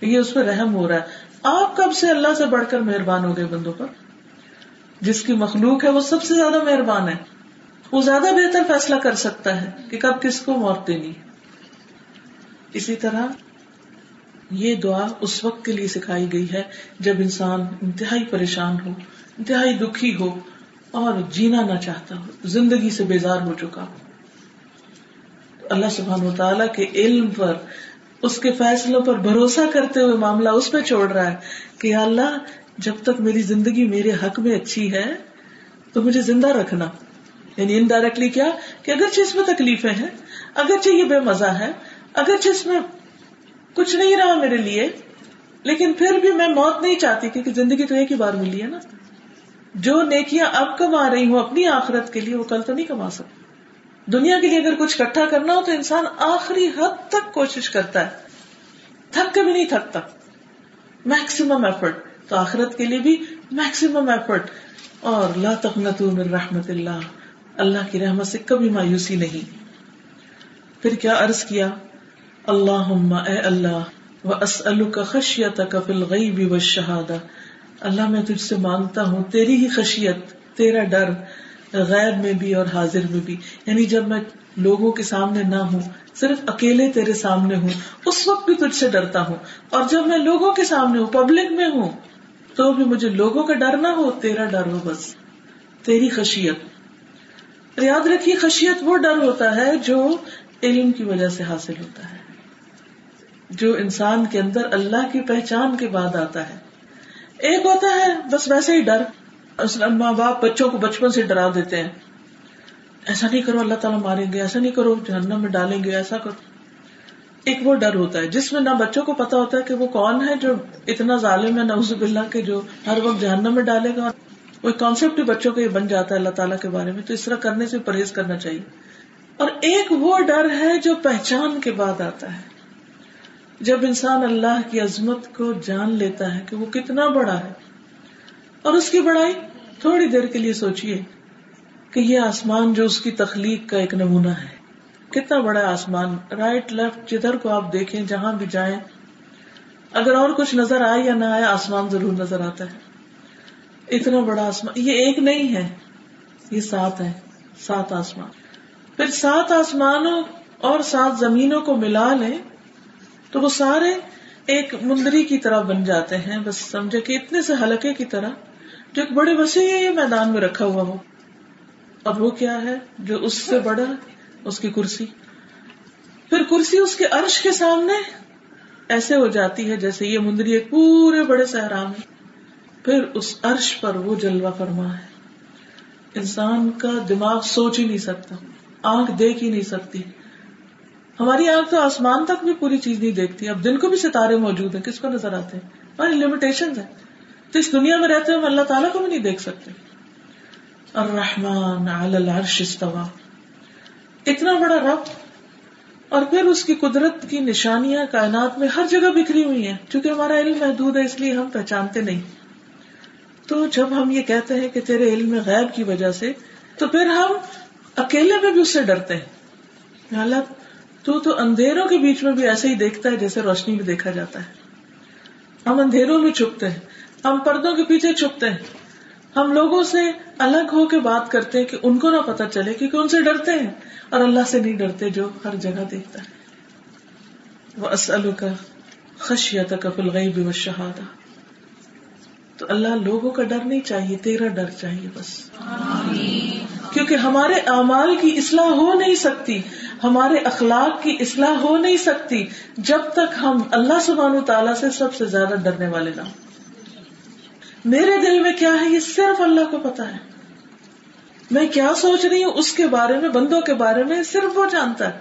یہ اس پہ رحم ہو رہا ہے. آپ کب سے اللہ سے بڑھ کر مہربان ہو گئے بندوں پر؟ جس کی مخلوق ہے وہ سب سے زیادہ مہربان ہے, وہ زیادہ بہتر فیصلہ کر سکتا ہے کہ کب کس کو موت دینی ہے. اسی طرح یہ دعا اس وقت کے لیے سکھائی گئی ہے جب انسان انتہائی پریشان ہو, انتہائی دکھی ہو اور جینا نہ چاہتا ہو, زندگی سے بیزار ہو چکا ہو. اللہ سبحانہ و تعالیٰ کے علم پر, اس کے فیصلوں پر بھروسہ کرتے ہوئے معاملہ اس پہ چھوڑ رہا ہے کہ یا اللہ جب تک میری زندگی میرے حق میں اچھی ہے تو مجھے زندہ رکھنا. یعنی انڈائریکٹلی کیا کہ اگرچہ اس میں تکلیفیں ہیں, اگرچہ یہ بے مزہ ہے, اگرچہ اس میں کچھ نہیں رہا میرے لیے, لیکن پھر بھی میں موت نہیں چاہتی, کیونکہ زندگی تو ایک ہی بار ملی ہے نا. جو نیکیاں اب کما رہی ہوں اپنی آخرت کے لیے, وہ کل تو نہیں کما سکتی. دنیا کے لیے اگر کچھ اکٹھا کرنا ہو تو انسان آخری حد تک کوشش کرتا ہے, تھک کے بھی نہیں تھکتا, میکسیمم ایفرٹ. تو آخرت کے لیے بھی میکسیمم ایفرٹ. اور لا تقنطوا من رحمت اللہ, اللہ کی رحمت سے کبھی مایوسی نہیں. پھر کیا عرض کیا, اللہم اے اللہ واسألک خشیتک فی الغیب والشہادہ, اللہ میں تجھ سے مانگتا ہوں تیری ہی خشیت, تیرا ڈر غیب میں بھی اور حاضر میں بھی. یعنی جب میں لوگوں کے سامنے نہ ہوں, صرف اکیلے تیرے سامنے ہوں, اس وقت بھی تجھ سے ڈرتا ہوں. اور جب میں لوگوں کے سامنے ہوں, پبلک میں ہوں, تو بھی مجھے لوگوں کا ڈر نہ ہو, تیرا ڈر ہو بس, تیری خشیت. یاد رکھیے خشیت وہ ڈر ہوتا ہے جو علم کی وجہ سے حاصل ہوتا ہے, جو انسان کے اندر اللہ کی پہچان کے بعد آتا ہے. ایک ہوتا ہے بس ویسے ہی ڈر, ماں باپ بچوں کو بچپن سے ڈرا دیتے ہیں, ایسا نہیں کرو اللہ تعالیٰ ماریں گے, ایسا نہیں کرو جہنم میں ڈالیں گے, ایسا کرو. ایک وہ ڈر ہوتا ہے جس میں نہ بچوں کو پتا ہوتا ہے کہ وہ کون ہے جو اتنا ظالم ہے نعوذ باللہ کے, جو ہر وقت جہنم میں ڈالے گا. وہ کانسیپٹ ہی بچوں کو یہ بن جاتا ہے اللہ تعالیٰ کے بارے میں, تو اس طرح کرنے سے پرہیز کرنا چاہیے. اور ایک وہ ڈر ہے جو پہچان کے بعد آتا ہے, جب انسان اللہ کی عظمت کو جان لیتا ہے کہ وہ کتنا بڑا ہے. اور اس کی بڑائی تھوڑی دیر کے لیے سوچئے, کہ یہ آسمان جو اس کی تخلیق کا ایک نمونہ ہے. کتنا بڑا آسمان, رائٹ لیفٹ جدھر کو آپ دیکھیں, جہاں بھی جائیں, اگر اور کچھ نظر آئے یا نہ آئے آسمان ضرور نظر آتا ہے. اتنا بڑا آسمان, یہ ایک نہیں ہے, یہ سات ہے, سات آسمان. پھر سات آسمانوں اور سات زمینوں کو ملا لیں تو وہ سارے ایک مندری کی طرح بن جاتے ہیں, بس سمجھے کہ اتنے سے حلقے کی طرح جو ایک بڑے وسیع میدان میں رکھا ہوا ہو. اب وہ کیا ہے جو اس سے بڑا؟ اس کی کرسی. پھر کرسی اس کے عرش کے سامنے ایسے ہو جاتی ہے جیسے یہ مندری ایک پورے بڑے صحرا میں. پھر اس عرش پر وہ جلوہ فرما ہے, انسان کا دماغ سوچ ہی نہیں سکتا, آنکھ دیکھ ہی نہیں سکتی. ہماری آنکھ تو آسمان تک بھی پوری چیز نہیں دیکھتی, اب دن کو بھی ستارے موجود ہیں, کس کو نظر آتے ہیں؟ ہماری لمیٹیشنز ہیں. تو اس دنیا میں رہتے ہم اللہ تعالیٰ کو بھی نہیں دیکھ سکتے. الرحمن علی العرش استوا, اتنا بڑا رب. اور پھر اس کی قدرت کی نشانیاں کائنات میں ہر جگہ بکھری ہوئی ہیں, چونکہ ہمارا علم محدود ہے اس لیے ہم پہچانتے نہیں. تو جب ہم یہ کہتے ہیں کہ تیرے علم غیب کی وجہ سے, تو پھر ہم اکیلے میں بھی اس سے ڈرتے ہیں. اللہ تو اندھیروں کے بیچ میں بھی ایسے ہی دیکھتا ہے جیسے روشنی میں دیکھا جاتا ہے. ہم اندھیروں میں چھپتے ہیں, ہم پردوں کے پیچھے چھپتے ہیں, ہم لوگوں سے الگ ہو کے بات کرتے ہیں کہ ان کو نہ پتہ چلے, کیونکہ ان سے ڈرتے ہیں اور اللہ سے نہیں ڈرتے جو ہر جگہ دیکھتا ہے. وَأَسْأَلُكَ خَشْيَتَكَ فِي الْغَيْبِ وَالشَّهَادَةِ, تو اللہ لوگوں کا ڈر نہیں چاہیے, تیرا ڈر چاہیے بس. آمین. کیونکہ ہمارے اعمال کی اصلاح ہو نہیں سکتی, ہمارے اخلاق کی اصلاح ہو نہیں سکتی جب تک ہم اللہ سبحانہ وتعالیٰ سے سب سے زیادہ ڈرنے والے نہ ہوں. میرے دل میں کیا ہے یہ صرف اللہ کو پتا ہے, میں کیا سوچ رہی ہوں اس کے بارے میں, بندوں کے بارے میں صرف وہ جانتا ہے.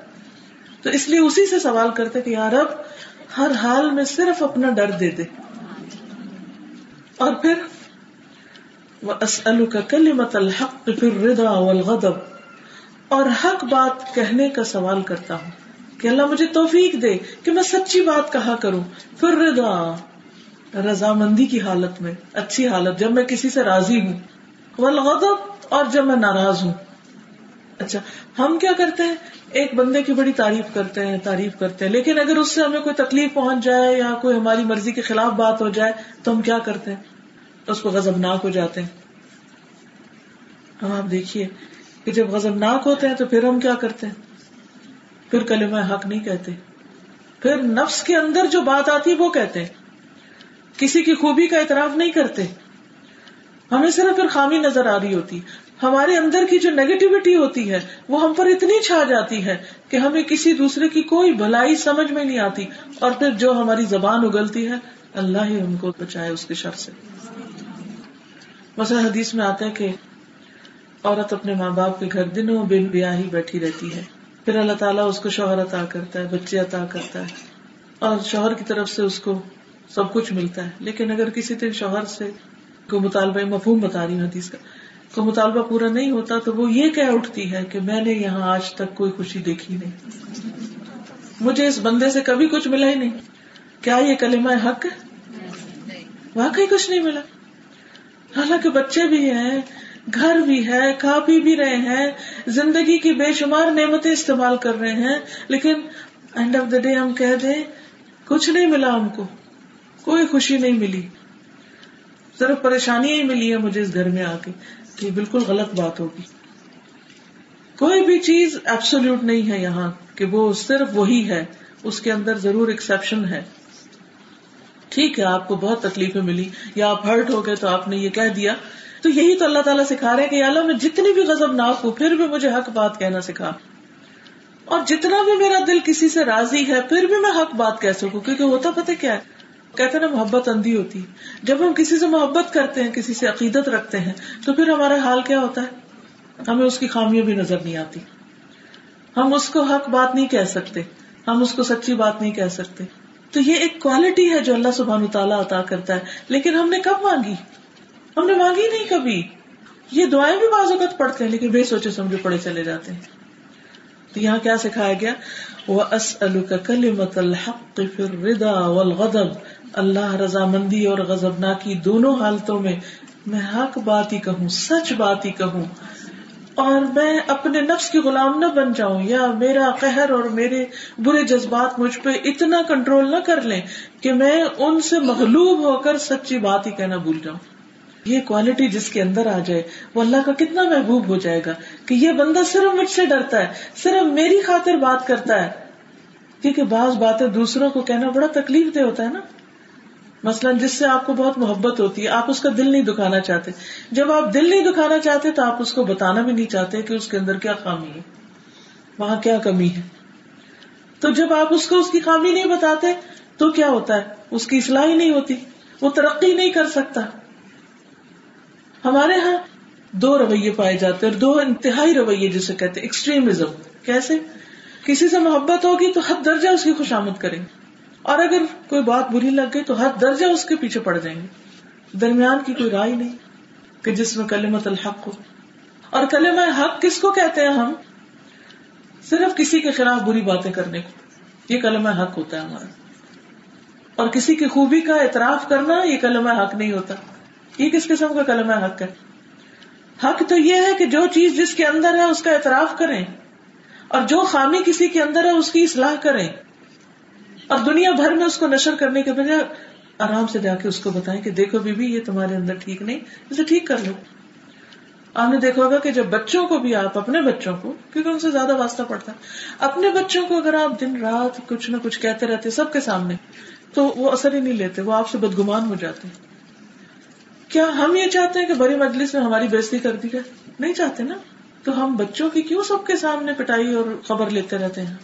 تو اس لیے اسی سے سوال کرتے کہ یا رب ہر حال میں صرف اپنا ڈر دے دے. اور پھر وَأَسْأَلُكَ كَلِمَةَ الْحَقِّ فِي الرِّضَا وَالْغَضَبِ, اور حق بات کہنے کا سوال کرتا ہوں کہ اللہ مجھے توفیق دے کہ میں سچی بات کہا کروں. فِي الرِّضَا, رضامندی کی حالت میں, اچھی حالت, جب میں کسی سے راضی ہوں. وَالْغَضَبِ, اور جب میں ناراض ہوں. اچھا ہم کیا کرتے ہیں, ایک بندے کی بڑی تعریف کرتے ہیں, لیکن اگر اس سے ہمیں کوئی تکلیف پہنچ جائے یا کوئی ہماری مرضی کے خلاف بات ہو جائے تو ہم کیا کرتے ہیں, اس کو غضبناک ہو جاتے ہیں. اب آپ دیکھیے کہ جب غضبناک ہوتے ہیں تو پھر ہم کیا کرتے ہیں, پھر کلمہ حق نہیں کہتے, پھر نفس کے اندر جو بات آتی ہے وہ کہتے ہیں, کسی کی خوبی کا اعتراف نہیں کرتے, ہمیں صرف پھر خامی نظر آ رہی ہوتی. ہمارے اندر کی جو نیگیٹیوٹی ہوتی ہے وہ ہم پر اتنی چھا جاتی ہے کہ ہمیں کسی دوسرے کی کوئی بھلائی سمجھ میں نہیں آتی, اور پھر جو ہماری زبان اگلتی ہے اللہ ہی ان کو بچائے اس کے شر سے. مثلا حدیث میں آتا ہے کہ عورت اپنے ماں باپ کے گھر دنوں بے بیاہی بیٹھی رہتی ہے, پھر اللہ تعالیٰ اس کو شوہر عطا کرتا ہے, بچے عطا کرتا ہے, اور شوہر کی طرف سے اس کو سب کچھ ملتا ہے. لیکن اگر کسی دن شوہر سے کوئی مطالبہ, مفہوم بتا رہی ہوں حدیث کا, کو مطالبہ پورا نہیں ہوتا تو وہ یہ کہہ اٹھتی ہے کہ میں نے یہاں آج تک کوئی خوشی دیکھی نہیں, مجھے اس بندے سے کبھی کچھ ملا ہی نہیں, کیا یہ کلمہ حق ہے؟ واقعی کچھ نہیں ملا. حالانکہ بچے بھی ہیں, گھر بھی ہے, کھا بھی رہے ہیں, زندگی کی بے شمار نعمتیں استعمال کر رہے ہیں, لیکن اینڈ آف دا ڈے ہم کہہ دیں کچھ نہیں ملا, ہم کو کوئی خوشی نہیں ملی, صرف پریشانیاں ہی ملی ہیں مجھے اس گھر میں آ کے. یہ بالکل غلط بات ہوگی. کوئی بھی چیز ایبسولوٹ نہیں ہے یہاں کہ وہ صرف وہی ہے, اس کے اندر ضرور ایکسیپشن ہے. ٹھیک ہے آپ کو بہت تکلیفیں ملی یا آپ ہرٹ ہو گئے تو آپ نے یہ کہہ دیا, تو یہی تو اللہ تعالیٰ سکھا رہے ہیں کہ یا اللہ میں جتنی بھی غضبناک ہوں پھر بھی مجھے حق بات کہنا سکھا, اور جتنا بھی میرا دل کسی سے راضی ہے پھر بھی میں حق بات کہہ سکوں. کیونکہ ہوتا پتہ کیا ہے, کہتے ہیں نا محبت اندھی ہوتی ہے, جب ہم کسی سے محبت کرتے ہیں, کسی سے عقیدت رکھتے ہیں, تو پھر ہمارا حال کیا ہوتا ہے, ہمیں اس کی خامیاں بھی نظر نہیں آتی, ہم اس کو حق بات نہیں کہہ سکتے, ہم اس کو سچی بات نہیں کہہ سکتے. تو یہ ایک کوالٹی ہے جو اللہ سبحانہ تعالیٰ عطا کرتا ہے, لیکن ہم نے کب مانگی, ہم نے مانگی نہیں کبھی. یہ دعائیں بھی بعض اوقات پڑھتے ہیں لیکن بے سوچے سمجھے پڑھے چلے جاتے ہیں. تو یہاں کیا سکھایا گیا, وَأَسْأَلُكَ كَلِمَةَ الْحَقِّ فِي الرِّضَا وَالْغَضَبِ, اللہ رضامندی اور غضبناکی دونوں حالتوں میں حق بات ہی کہوں, سچ بات ہی کہوں, اور میں اپنے نفس کی غلام نہ بن جاؤں یا میرا قہر اور میرے برے جذبات مجھ پہ اتنا کنٹرول نہ کر لیں کہ میں ان سے مغلوب ہو کر سچی بات ہی کہنا بھول جاؤں. یہ کوالٹی جس کے اندر آ جائے وہ اللہ کا کتنا محبوب ہو جائے گا کہ یہ بندہ صرف مجھ سے ڈرتا ہے, صرف میری خاطر بات کرتا ہے. کیونکہ بعض باتیں دوسروں کو کہنا بڑا تکلیف دہ ہوتا ہے نا. مثلاً جس سے آپ کو بہت محبت ہوتی ہے, آپ اس کا دل نہیں دکھانا چاہتے. جب آپ دل نہیں دکھانا چاہتے تو آپ اس کو بتانا بھی نہیں چاہتے کہ اس کے اندر کیا خامی ہے, وہاں کیا کمی ہے. تو جب آپ اس کو اس کی خامی نہیں بتاتے تو کیا ہوتا ہے, اس کی اصلاح ہی نہیں ہوتی, وہ ترقی نہیں کر سکتا. ہمارے ہاں دو رویے پائے جاتے ہیں, دو انتہائی رویے جسے کہتے ہیں ایکسٹریمزم. کیسے؟ کسی سے محبت ہوگی تو حد درجہ اس کی خوشامد کریں گے, اور اگر کوئی بات بری لگ گئی تو حد درجہ اس کے پیچھے پڑ جائیں گے. درمیان کی کوئی رائے نہیں کہ جس میں کلمۃ الحق ہو. اور کلمہ حق کس کو کہتے ہیں؟ ہم صرف کسی کے خلاف بری باتیں کرنے کو, یہ کلمہ حق ہوتا ہے ہمارا. اور کسی کی خوبی کا اعتراف کرنا یہ کلمہ حق نہیں ہوتا. یہ کس قسم کا کلمہ حق ہے؟ حق تو یہ ہے کہ جو چیز جس کے اندر ہے اس کا اعتراف کریں, اور جو خامی کسی کے اندر ہے اس کی اصلاح کریں, اور دنیا بھر میں اس کو نشر کرنے کے بجائے آرام سے جا کے اس کو بتائیں کہ دیکھو بی بی, یہ تمہارے اندر ٹھیک نہیں, اسے ٹھیک کر لو. آپ نے دیکھا ہوگا کہ جب بچوں کو بھی آپ اپنے بچوں کو, کیونکہ ان سے زیادہ واسطہ پڑتا ہے, اپنے بچوں کو اگر آپ دن رات کچھ نہ کچھ کہتے رہتے سب کے سامنے تو وہ اثر ہی نہیں لیتے, وہ آپ سے بدگمان ہو جاتے ہیں. کیا ہم یہ چاہتے ہیں کہ بڑی مجلس میں ہماری بےزتی کر دی جائے؟ نہیں چاہتے نا. تو ہم بچوں کی کیوں سب کے سامنے پٹائی اور خبر لیتے رہتے ہیں؟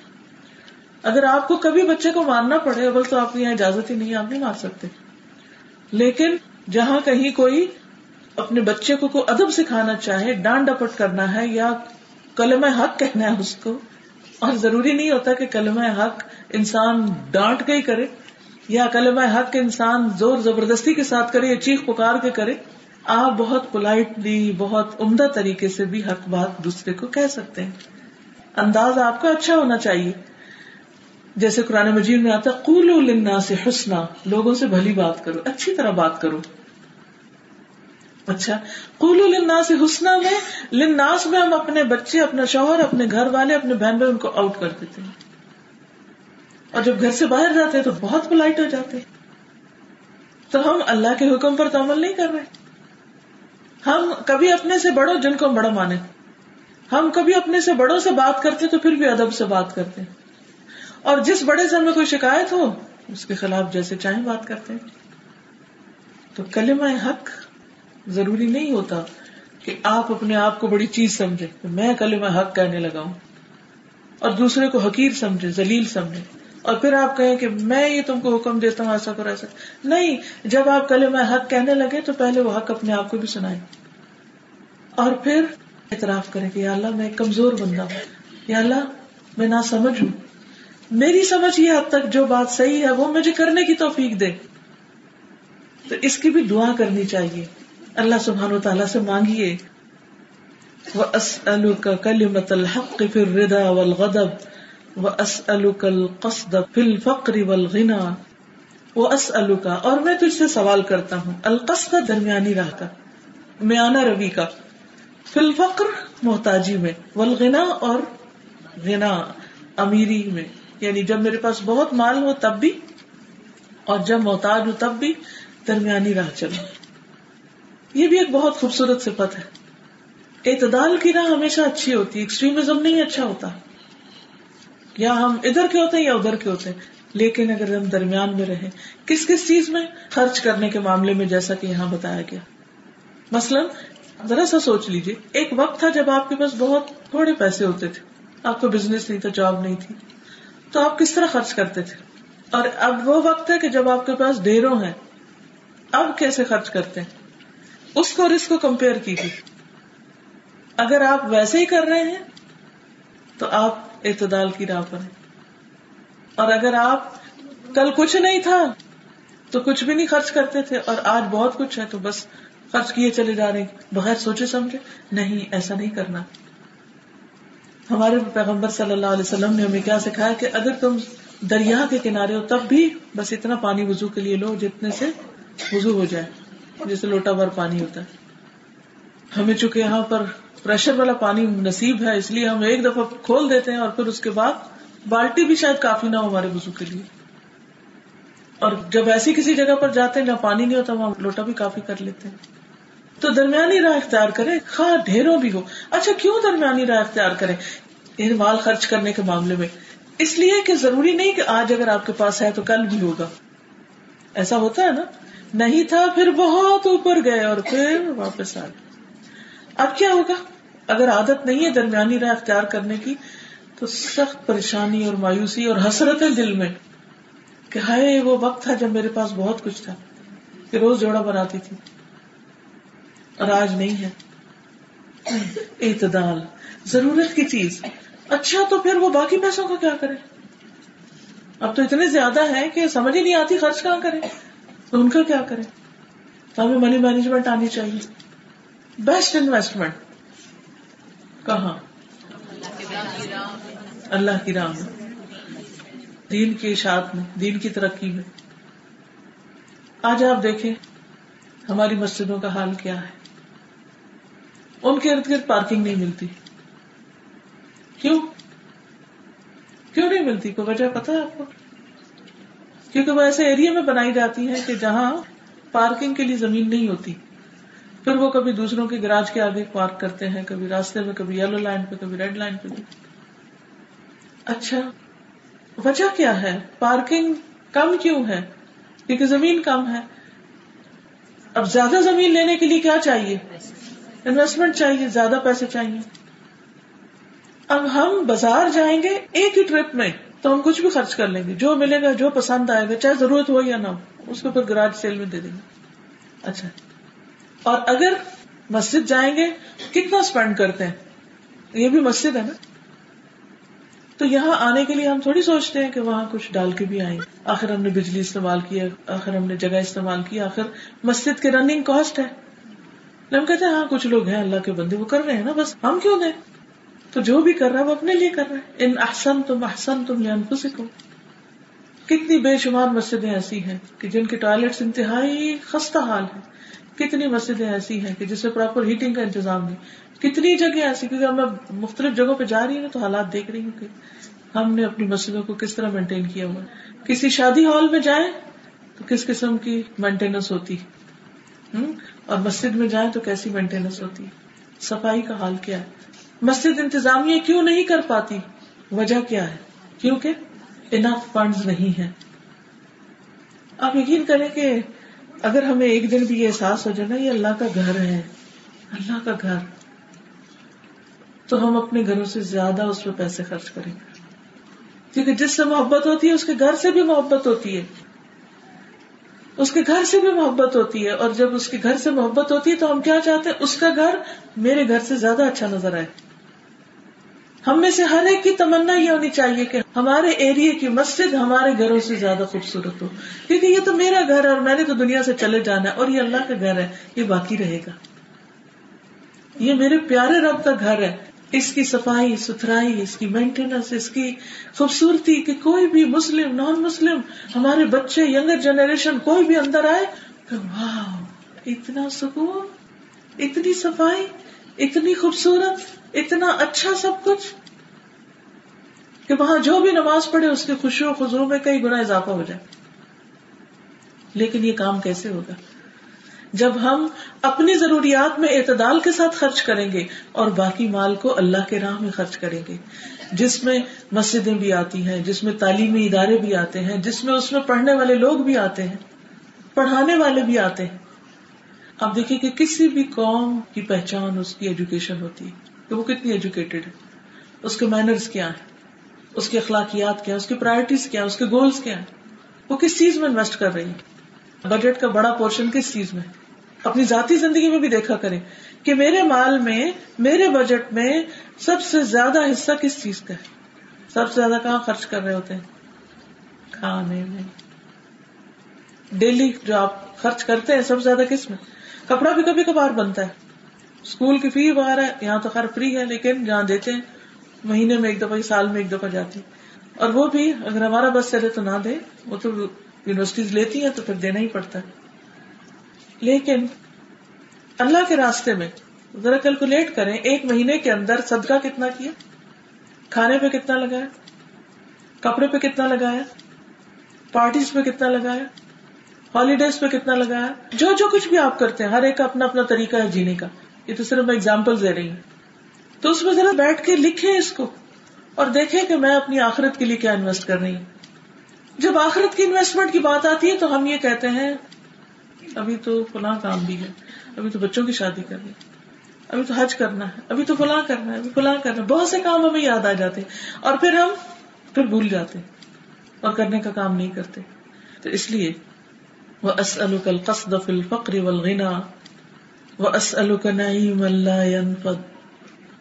اگر آپ کو کبھی بچے کو مارنا پڑے اول تو آپ کی یہاں اجازت ہی نہیں, آپ نہیں مار سکتے. لیکن جہاں کہیں کوئی اپنے بچے کو کوئی ادب سکھانا چاہے, ڈانٹ ڈپٹ کرنا ہے یا کلمہ حق کہنا ہے اس کو, اور ضروری نہیں ہوتا کہ کلمہ حق انسان ڈانٹ کے ہی کرے یا کلمہ حق انسان زور زبردستی کے ساتھ کرے یا چیخ پکار کے کرے, آپ بہت پولائٹلی, بہت عمدہ طریقے سے بھی حق بات دوسرے کو کہہ سکتے ہیں. انداز آپ کا اچھا ہونا چاہیے. جیسے قرآن مجید میں آتا ہے قولوا للناس حسنا, لوگوں سے بھلی بات کرو, اچھی طرح بات کرو. اچھا, قولوا للناس حسنا میں للناس میں ہم اپنے بچے, اپنا شوہر, اپنے گھر والے, اپنے بہن بھائی, ان کو آؤٹ کر دیتے ہیں. اور جب گھر سے باہر جاتے ہیں تو بہت پولائٹ ہو جاتے ہیں. تو ہم اللہ کے حکم پر تو عمل نہیں کر رہے. ہم کبھی اپنے سے بڑوں جن کو ہم بڑا مانے, ہم کبھی اپنے سے بڑوں سے بات کرتے تو پھر بھی ادب سے بات کرتے ہیں, اور جس بڑے سے ہمیں کوئی شکایت ہو اس کے خلاف جیسے چاہیں بات کرتے ہیں. تو کلمہ حق ضروری نہیں ہوتا کہ آپ اپنے آپ کو بڑی چیز سمجھے, میں کلمہ حق کہنے لگا ہوں, اور دوسرے کو حقیر سمجھے, ذلیل سمجھے, اور پھر آپ کہیں کہ میں یہ تم کو حکم دیتا ہوں ایسا کرو ایسا. نہیں, جب آپ کلمہ حق کہنے لگے تو پہلے وہ حق اپنے آپ کو بھی سنائیں, اور پھر اعتراف کریں کہ یا اللہ میں کمزور بندہ ہوں, یا اللہ میں نہ سمجھ ہوں, میری سمجھ یہ حد تک جو بات صحیح ہے وہ مجھے کرنے کی توفیق دے. تو اس کی بھی دعا کرنی چاہیے. اللہ سبحانہ و تعالیٰ سے مانگیے وَأَسْأَلُكَ كَلِمَةَ الْحَقِّ فِي الرِّضَا وَالْغَضَبِ وَأَسْأَلُكَ الْقَصْدَ فِي الْفَقْرِ وَالْغِنَا وَأَسْأَلُكَ, اور میں تجھ سے سوال کرتا ہوں, القصد درمیانی راہ کا, میانہ روی کا, فی الفقر محتاجی میں, والغنا اور غنا امیری میں, یعنی جب میرے پاس بہت مال ہو تب بھی اور جب محتاج ہو تب بھی درمیانی راہ چلو. یہ بھی ایک بہت خوبصورت صفت ہے. اعتدال کی راہ ہمیشہ اچھی ہوتی ہے, ایکسٹریمزم نہیں اچھا ہوتا. یا ہم ادھر کے ہوتے ہیں یا ادھر کے ہوتے ہیں, لیکن اگر ہم درمیان میں رہیں. کس کس چیز میں؟ خرچ کرنے کے معاملے میں, جیسا کہ یہاں بتایا گیا. مثلا ذرا سا سوچ لیجئے, ایک وقت تھا جب آپ کے پاس بہت تھوڑے پیسے ہوتے تھے, آپ کو بزنس نہیں تھا, جاب نہیں تھی, تو آپ کس طرح خرچ کرتے تھے. اور اب وہ وقت ہے کہ جب آپ کے پاس ڈھیروں ہیں, اب کیسے خرچ کرتے ہیں؟ اس کو اور اس کو کمپیئر کیجیے. اگر آپ ویسے ہی کر رہے ہیں تو آپ اعتدال کی راہ پر ہیں, اور اگر آپ کل کچھ نہیں تھا تو کچھ بھی نہیں خرچ کرتے تھے اور آج بہت کچھ ہے تو بس خرچ کیے چلے جا رہے ہیں بغیر سوچے سمجھے, نہیں, ایسا نہیں کرنا. ہمارے پیغمبر صلی اللہ علیہ وسلم نے ہمیں کیا سکھایا کہ اگر تم دریا کے کنارے ہو تب بھی بس اتنا پانی وضو کے لیے لو جتنے سے وضو ہو جائے, جیسے لوٹا بھر پانی ہوتا ہے. ہمیں چونکہ یہاں پر پریشر والا پانی نصیب ہے, اس لیے ہم ایک دفعہ کھول دیتے ہیں اور پھر اس کے بعد بالٹی بھی شاید کافی نہ ہو ہمارے وضو کے لیے. اور جب ایسی کسی جگہ پر جاتے ہیں نہ پانی نہیں ہوتا, وہاں لوٹا بھی کافی کر لیتے ہیں. تو درمیانی راہ اختیار کریں, خواہ ڈھیروں بھی ہو. اچھا, کیوں درمیانی راہ اختیار کریں مال خرچ کرنے کے معاملے میں؟ اس لیے کہ ضروری نہیں کہ آج اگر آپ کے پاس ہے تو کل بھی ہوگا. ایسا ہوتا ہے نا, نہیں تھا پھر بہت اوپر گئے اور پھر واپس آ گئے. اب کیا ہوگا اگر عادت نہیں ہے درمیانی راہ اختیار کرنے کی؟ تو سخت پریشانی اور مایوسی اور حسرت دل میں کہ ہائے وہ وقت تھا جب میرے پاس بہت کچھ تھا, کہ روز جوڑا بناتی تھی اور آج نہیں ہے. اعتدال ضرورت کی چیز. اچھا, تو پھر وہ باقی پیسوں کا کیا کریں؟ اب تو اتنے زیادہ ہیں کہ سمجھ ہی نہیں آتی خرچ کہاں کریں, تو ان کا کیا کریں؟ تو ہمیں منی مینجمنٹ آنی چاہیے. بیسٹ انویسٹمنٹ کہاں؟ اللہ کی راہ میں, دین کی اشاعت میں, دین کی ترقی میں. آج آپ دیکھیں ہماری مسجدوں کا حال کیا ہے, ان کے ارد گرد پارکنگ نہیں ملتی. کیوں نہیں ملتی؟ کوئی وجہ پتہ ہے آپ کو؟ کیونکہ وہ ایسے ایریا میں بنائی جاتی ہے کہ جہاں پارکنگ کے لیے زمین نہیں ہوتی. پھر وہ کبھی دوسروں کے گراج کے آگے پارک کرتے ہیں, کبھی راستے میں, کبھی یلو لائن پہ, کبھی ریڈ لائن پہ. اچھا, وجہ کیا ہے؟ پارکنگ کم کیوں ہے؟ کیونکہ زمین کم ہے. اب زیادہ زمین لینے کے لیے کیا چاہیے؟ انویسٹمنٹ چاہیے, زیادہ پیسے چاہیے. اب ہم بازار جائیں گے ایک ہی ٹرپ میں, تو ہم کچھ بھی خرچ کر لیں گے, جو ملے گا, جو پسند آئے گا, چاہے ضرورت ہو یا نہ ہو, اس کو پھر گراج سیل میں دے دیں گے. اچھا, اور اگر مسجد جائیں گے کتنا سپینڈ کرتے ہیں؟ یہ بھی مسجد ہے نا, تو یہاں آنے کے لیے ہم تھوڑی سوچتے ہیں کہ وہاں کچھ ڈال کے بھی آئیں گے. آخر ہم نے بجلی استعمال کی, آخر ہم نے جگہ استعمال کی, آخر مسجد کے رننگ کاسٹ ہے. ہم کہتے ہیں ہاں کچھ لوگ ہیں اللہ کے بندے, وہ کر رہے ہیں نا, بس ہم کیوں دیں؟ تو جو بھی کر رہا ہے وہ اپنے لیے کر رہا ہے. ان احسنتم احسنتم لانفسکم. کتنی بے شمار مسجدیں ایسی ہیں کہ جن کے ٹوائلٹس انتہائی خستہ حال ہیں, کتنی مسجدیں ایسی ہیں کہ جس میں پراپر ہیٹنگ کا انتظام نہیں, کتنی جگہ ایسی. کیونکہ میں مختلف جگہوں پہ جا رہی ہوں تو حالات دیکھ رہی ہوں کہ ہم نے اپنی مسجدوں کو کس طرح مینٹین کیا ہوا. کسی شادی ہال میں جائیں تو کس قسم کی مینٹیننس ہوتی, اور مسجد میں جائیں تو کیسی مینٹیننس ہوتی ہے, صفائی کا حال کیا ہے. مسجد انتظامیہ کیوں نہیں کر پاتی؟ وجہ کیا ہے؟ کیونکہ انف فنڈز نہیں ہیں. آپ یقین کریں کہ اگر ہمیں ایک دن بھی یہ احساس ہو جائے نا یہ اللہ کا گھر ہے, اللہ کا گھر, تو ہم اپنے گھروں سے زیادہ اس پہ پیسے خرچ کریں گے. کیونکہ جس سے محبت ہوتی ہے اس کے گھر سے بھی محبت ہوتی ہے, اس کے گھر سے بھی محبت ہوتی ہے. اور جب اس کے گھر سے محبت ہوتی ہے تو ہم کیا چاہتے ہیں؟ اس کا گھر میرے گھر سے زیادہ اچھا نظر آئے. ہم میں سے ہر ایک کی تمنا یہ ہونی چاہیے کہ ہمارے ایریے کی مسجد ہمارے گھروں سے زیادہ خوبصورت ہو, کیونکہ یہ تو میرا گھر ہے اور میں نے تو دنیا سے چلے جانا ہے, اور یہ اللہ کا گھر ہے, یہ باقی رہے گا. یہ میرے پیارے رب کا گھر ہے, اس کی صفائی ستھرائی, اس کی مینٹیننس, اس کی خوبصورتی کہ کوئی بھی مسلم نان مسلم, ہمارے بچے, ینگر جنریشن, کوئی بھی اندر آئے کہ واو اتنا سکون, اتنی صفائی, اتنی خوبصورت, اتنا اچھا سب کچھ, کہ وہاں جو بھی نماز پڑھے اس کے خشوع و خضوع میں کئی گنا اضافہ ہو جائے. لیکن یہ کام کیسے ہوگا؟ جب ہم اپنی ضروریات میں اعتدال کے ساتھ خرچ کریں گے اور باقی مال کو اللہ کے راہ میں خرچ کریں گے, جس میں مسجدیں بھی آتی ہیں, جس میں تعلیمی ادارے بھی آتے ہیں, جس میں اس میں پڑھنے والے لوگ بھی آتے ہیں, پڑھانے والے بھی آتے ہیں. آپ دیکھیں کہ کسی بھی قوم کی پہچان اس کی ایجوکیشن ہوتی ہے, کہ وہ کتنی ایجوکیٹڈ ہے, اس کے مینرز کیا ہیں, اس کے اخلاقیات کیا ہیں, اس کی پرائرٹیز کیا ہیں, اس کے گولز کیا ہیں, وہ کس چیز میں انویسٹ کر رہی ہے, بجٹ کا بڑا پورشن کس چیز میں. اپنی ذاتی زندگی میں بھی دیکھا کریں کہ میرے مال میں, میرے بجٹ میں سب سے زیادہ حصہ کس چیز کا ہے, سب سے زیادہ کہاں خرچ کر رہے ہوتے ہیں؟ کھانے میں. ڈیلی جو آپ خرچ کرتے ہیں سب سے زیادہ کس میں؟ کپڑا بھی کبھی کبھار بنتا ہے, اسکول کی فی بار ہے, یہاں تو خیر فری ہے لیکن جہاں دیتے ہیں مہینے میں ایک دفعہ, سال میں ایک دفعہ جاتی, اور وہ بھی اگر ہمارا بس چلے تو نہ دے, وہ تو یونیورسٹیز لیتی ہیں تو پھر دینا ہی پڑتا ہے. لیکن اللہ کے راستے میں ذرا کیلکولیٹ کریں, ایک مہینے کے اندر صدقہ کتنا کیا, کھانے پہ کتنا لگایا, کپڑے پہ کتنا لگایا, پارٹیز پہ کتنا لگایا, ہالیڈیز پہ کتنا لگایا, جو جو کچھ بھی آپ کرتے ہیں, ہر ایک کا اپنا اپنا طریقہ ہے جینے کا. یہ تو صرف میں ایگزامپل دے رہی ہوں. تو اس میں ذرا بیٹھ کے لکھیں اس کو اور دیکھیں کہ میں اپنی آخرت کے لیے کیا انویسٹ کر رہی ہوں. جب آخرت کی انویسٹمنٹ کی بات آتی ہے تو ہم یہ کہتے ہیں ابھی تو فلاں کام بھی ہے, ابھی تو بچوں کی شادی کرنی, ابھی تو حج کرنا ہے, ابھی تو فلاں کرنا ہے, ابھی فلاں کرنا ہے. بہت سے کام ہمیں یاد آ جاتے ہیں اور پھر ہم بھول جاتے ہیں اور کرنے کا کام نہیں کرتے. تو اس لیے وَأَسْأَلُكَ الْقَصْدَ فِي الْفَقْرِ وَالْغِنَى وَأَسْأَلُكَ نَعِيمًا لَا يَنْفَدُ.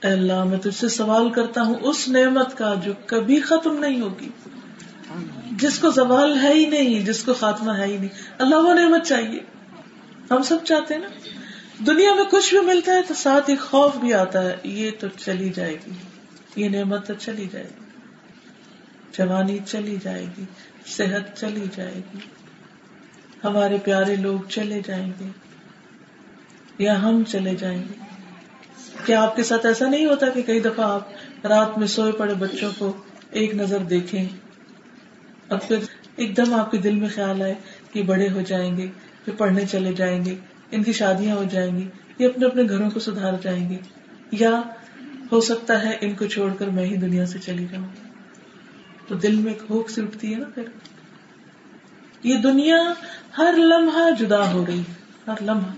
اے اللہ, میں تجھ سے سوال کرتا ہوں اس نعمت کا جو کبھی ختم نہیں ہوگی, جس کو زوال ہے ہی نہیں, جس کو خاتمہ ہے ہی نہیں. اللہ وہ نعمت چاہیے. ہم سب چاہتے ہیں نا, دنیا میں کچھ بھی ملتا ہے تو ساتھ ہی خوف بھی آتا ہے, یہ تو چلی جائے گی, یہ نعمت تو چلی جائے گی, جوانی چلی جائے گی, صحت چلی جائے گی, ہمارے پیارے لوگ چلے جائیں گے یا ہم چلے جائیں گے. کیا آپ کے ساتھ ایسا نہیں ہوتا کہ کئی دفعہ آپ رات میں سوئے پڑے بچوں کو ایک نظر دیکھیں اور پھر ایک دم آپ کے دل میں خیال آئے کہ بڑے ہو جائیں گے, پھر پڑھنے چلے جائیں گے, ان کی شادیاں ہو جائیں گی, یہ اپنے اپنے گھروں کو سدھار جائیں گے, یا ہو سکتا ہے ان کو چھوڑ کر میں ہی دنیا سے چلی جاؤں. تو دل میں ایک ہوک سی اٹھتی ہے نا. پھر یہ دنیا ہر لمحہ جدا ہو رہی ہے, ہر لمحہ,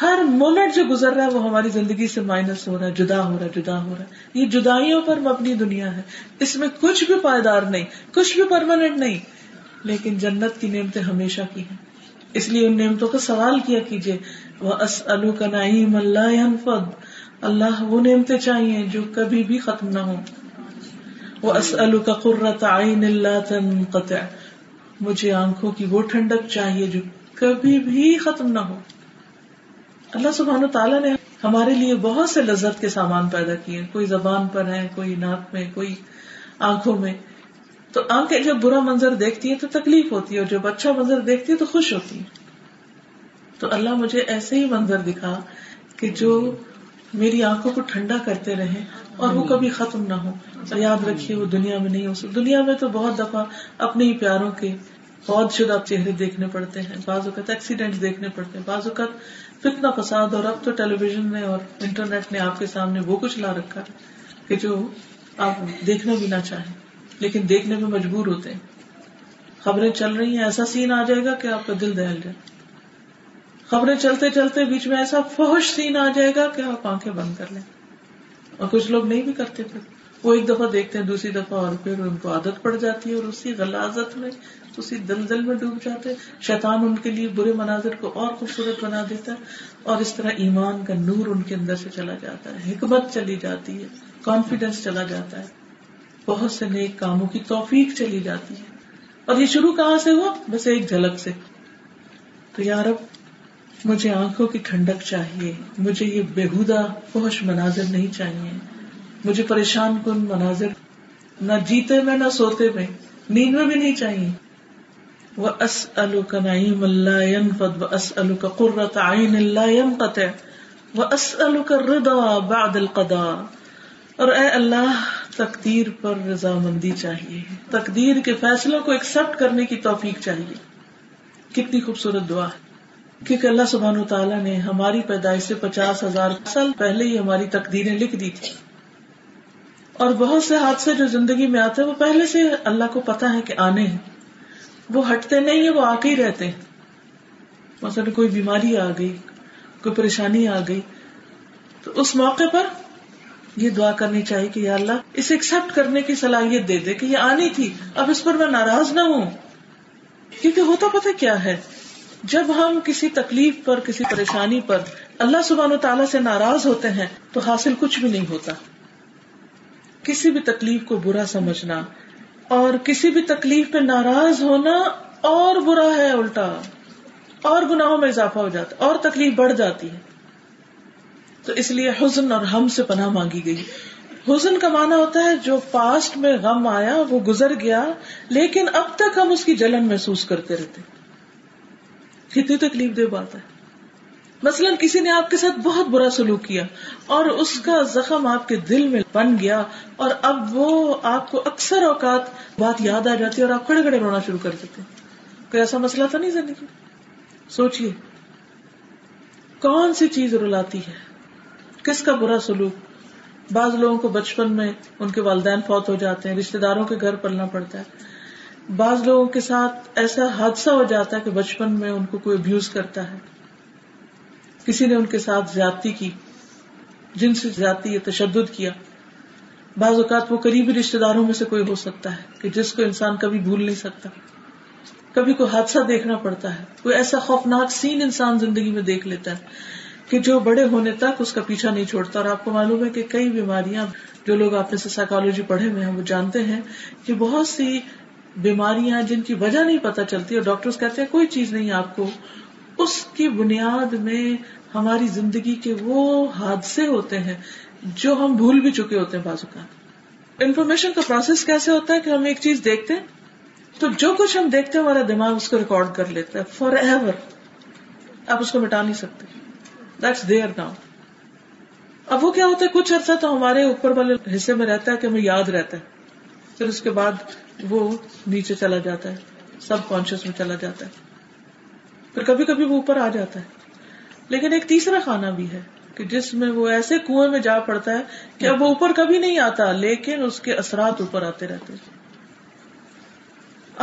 ہر مومنٹ جو گزر رہا ہے وہ ہماری زندگی سے مائنس ہو رہا ہے, جدا ہو رہا ہے, جدا ہو رہا ہے. یہ جدائیوں پر مبنی دنیا ہے, اس میں کچھ بھی پائیدار نہیں, کچھ بھی پرماننٹ نہیں. لیکن جنت کی نعمتیں ہمیشہ کی ہیں, اس لیے ان نعمتوں کا سوال کیا کیجیے. وَأَسْأَلُكَ نَعِيمًا لَا يَنْفَدُ. اللہ وہ نعمتیں چاہیے جو کبھی بھی ختم نہ ہو. وَأَسْأَلُكَ قُرَّةَ عَيْنٍ لَا تَنْقَطِعُ. مجھے آنکھوں کی وہ ٹھنڈک چاہیے جو کبھی بھی ختم نہ ہو. اللہ سبحانہ تعالیٰ نے ہمارے لیے بہت سے لذت کے سامان پیدا کیے, کوئی زبان پر ہے, کوئی ناک میں, کوئی آنکھوں میں. تو آنکھیں جب برا منظر دیکھتی ہے تو تکلیف ہوتی ہے, اور جب اچھا منظر دیکھتی ہے تو خوش ہوتی ہے. تو اللہ مجھے ایسے ہی منظر دکھا کہ جو میری آنکھوں کو ٹھنڈا کرتے رہیں اور وہ کبھی ختم نہ ہو. اور یاد رکھیے وہ دنیا میں نہیں ہو سکتی. دنیا میں تو بہت دفعہ اپنے ہی پیاروں کے فوت شدہ چہرے دیکھنے پڑتے ہیں, بعض اوقات ایکسیڈنٹ دیکھنے پڑتے ہیں, بعض اوقات فتنہ فساد. اور اب تو ٹیلی ویژن نے اور انٹرنیٹ نے آپ کے سامنے وہ کچھ لا رکھا کہ جو آپ دیکھنا بھی نہ چاہیں لیکن دیکھنے میں مجبور ہوتے ہیں. خبریں چل رہی ہیں, ایسا سین آ جائے گا کہ آپ کا دل دہل جائے. خبریں چلتے چلتے بیچ میں ایسا فحش سین آ جائے گا کہ آپ آنکھیں بند کر لیں. اور کچھ لوگ نہیں بھی کرتے, پھر وہ ایک دفعہ دیکھتے ہیں, دوسری دفعہ, اور پھر ان کو عادت پڑ جاتی ہے اور اسی غلاظت میں, اسی دلدل میں ڈوب جاتے. شیطان ان کے لیے برے مناظر کو اور خوبصورت بنا دیتا ہے, اور اس طرح ایمان کا نور ان کے اندر سے چلا جاتا ہے, حکمت چلی جاتی ہے, کانفیڈینس چلا جاتا ہے, بہت سے نیک کاموں کی توفیق چلی جاتی ہے. اور یہ شروع کہاں سے ہوا؟ بس ایک جھلک سے. تو یا رب مجھے آنکھوں کی ٹھنڈک چاہیے, مجھے یہ بےہودہ فحش مناظر نہیں چاہیے, مجھے پریشان کن مناظر نہ جیتے میں, نہ سوتے میں, نیند میں بھی نہیں چاہیے. وَأَسْأَلُكَ نَعِيمًا لَا يَنْفَدُ وَأَسْأَلُكَ قُرَّةَ عَيْنٍ لَا يَنْقَطِعُ وَأَسْأَلُكَ الرِّضَا بَعْدَ الْقَضَاءِ. اور اے اللہ تقدیر پر رضامندی چاہیے, تقدیر کے فیصلوں کو ایکسپٹ کرنے کی توفیق چاہیے. کتنی خوبصورت دعا ہے, کیونکہ اللہ سبحانہ وتعالیٰ نے ہماری پیدائش سے 50,000 سال پہلے ہی ہماری تقدیریں لکھ دی تھی, اور بہت سے حادثے جو زندگی میں آتے ہیں وہ پہلے سے اللہ کو پتا ہے کہ آنے ہیں, وہ ہٹتے نہیں ہیں, وہ آ کے ہی رہتے ہیں. مثلا کوئی بیماری آ گئی, کوئی پریشانی آ گئی, تو اس موقع پر یہ دعا کرنی چاہیے کہ یا اللہ اسے ایکسپٹ کرنے کی صلاحیت دے دے کہ یہ آنی تھی, اب اس پر میں ناراض نہ ہوں. کیونکہ ہوتا پتہ کیا ہے, جب ہم کسی تکلیف پر, کسی پریشانی پر اللہ سبحانہ و تعالیٰ سے ناراض ہوتے ہیں تو حاصل کچھ بھی نہیں ہوتا. کسی بھی تکلیف کو برا سمجھنا اور کسی بھی تکلیف پہ ناراض ہونا اور برا ہے, الٹا اور گناہوں میں اضافہ ہو جاتا اور تکلیف بڑھ جاتی ہے. تو اس لیے حزن اور غم سے پناہ مانگی گئی. حزن کا معنی ہوتا ہے جو پاسٹ میں غم آیا وہ گزر گیا, لیکن اب تک ہم اس کی جلن محسوس کرتے رہتے. کتنی تکلیف دہ بات ہے, مثلاً کسی نے آپ کے ساتھ بہت برا سلوک کیا اور اس کا زخم آپ کے دل میں بن گیا اور اب وہ آپ کو اکثر اوقات بات یاد آ جاتی ہے اور آپ کھڑے کھڑے رونا شروع کر دیتے ہیں. کوئی ایسا مسئلہ تو نہیں زندگی؟ سوچئے کون سی چیز رلاتی ہے، کس کا برا سلوک. بعض لوگوں کو بچپن میں ان کے والدین فوت ہو جاتے ہیں، رشتے داروں کے گھر پلنا پڑتا ہے. بعض لوگوں کے ساتھ ایسا حادثہ ہو جاتا ہے کہ بچپن میں ان کو کوئی ابیوز کرتا ہے، کسی نے ان کے ساتھ زیادتی کی، جنسی زیادتی یا تشدد کیا. بعض اوقات وہ قریبی رشتے داروں میں سے کوئی ہو سکتا ہے کہ جس کو انسان کبھی بھول نہیں سکتا. کبھی کوئی حادثہ دیکھنا پڑتا ہے، کوئی ایسا خوفناک سین انسان زندگی میں دیکھ لیتا ہے کہ جو بڑے ہونے تک اس کا پیچھا نہیں چھوڑتا. اور آپ کو معلوم ہے کہ کئی بیماریاں، جو لوگ آپ نے سے سائیکالوجی پڑھے ہوئے ہیں وہ جانتے ہیں کہ بہت سی بیماریاں جن کی وجہ نہیں پتہ چلتی اور ڈاکٹرز کہتے ہیں کوئی چیز نہیں آپ کو، اس کی بنیاد میں ہماری زندگی کے وہ حادثے ہوتے ہیں جو ہم بھول بھی چکے ہوتے ہیں. بعض اوقات انفارمیشن کا پروسیس کیسے ہوتا ہے کہ ہم ایک چیز دیکھتے ہیں تو جو کچھ ہم دیکھتے ہیں ہمارا دماغ اس کو ریکارڈ کر لیتا ہے فار ایور، آپ اس کو مٹا نہیں سکتے. That's there now. اب وہ کیا ہوتا ہے، کچھ عرصہ تو ہمارے اوپر والے حصے میں رہتا ہے کہ ہمیں یاد رہتا ہے، پھر اس کے بعد وہ نیچے چلا جاتا ہے، سب کانشیس میں چلا جاتا ہے، پھر کبھی کبھی وہ اوپر آ جاتا ہے. لیکن ایک تیسرا خانہ بھی ہے کہ جس میں وہ ایسے کنویں میں جا پڑتا ہے کہ اب وہ اوپر کبھی نہیں آتا لیکن اس کے اثرات اوپر آتے رہتے ہیں.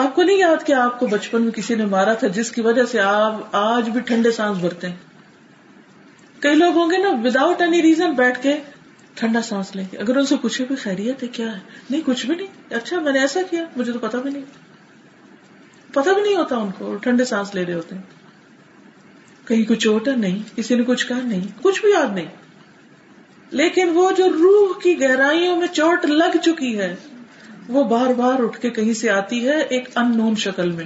آپ کو نہیں یاد کہ آپ کو بچپن میں کسی نے مارا تھا جس کی وجہ سے آپ آج بھی ٹھنڈے سانس بھرتے ہیں. کئی لوگ ہوں گے نا وداؤٹ اینی ریزن بیٹھ کے ٹھنڈا سانس لیں گے، اگر ان سے پوچھے بھی خیریت ہے کیا ہے، نہیں کچھ بھی نہیں، اچھا میں نے ایسا کیا مجھے تو پتہ بھی نہیں ہوتا ان کو، ٹھنڈے سانس لے رہے ہوتے ہیں. کہیں کچھ چوٹ ہے، نہیں. کسی نے کچھ کہا، نہیں. کچھ بھی یاد نہیں. لیکن وہ جو روح کی گہرائیوں میں چوٹ لگ چکی ہے وہ بار بار اٹھ کے کہیں سے آتی ہے، ایک ان نون شکل میں،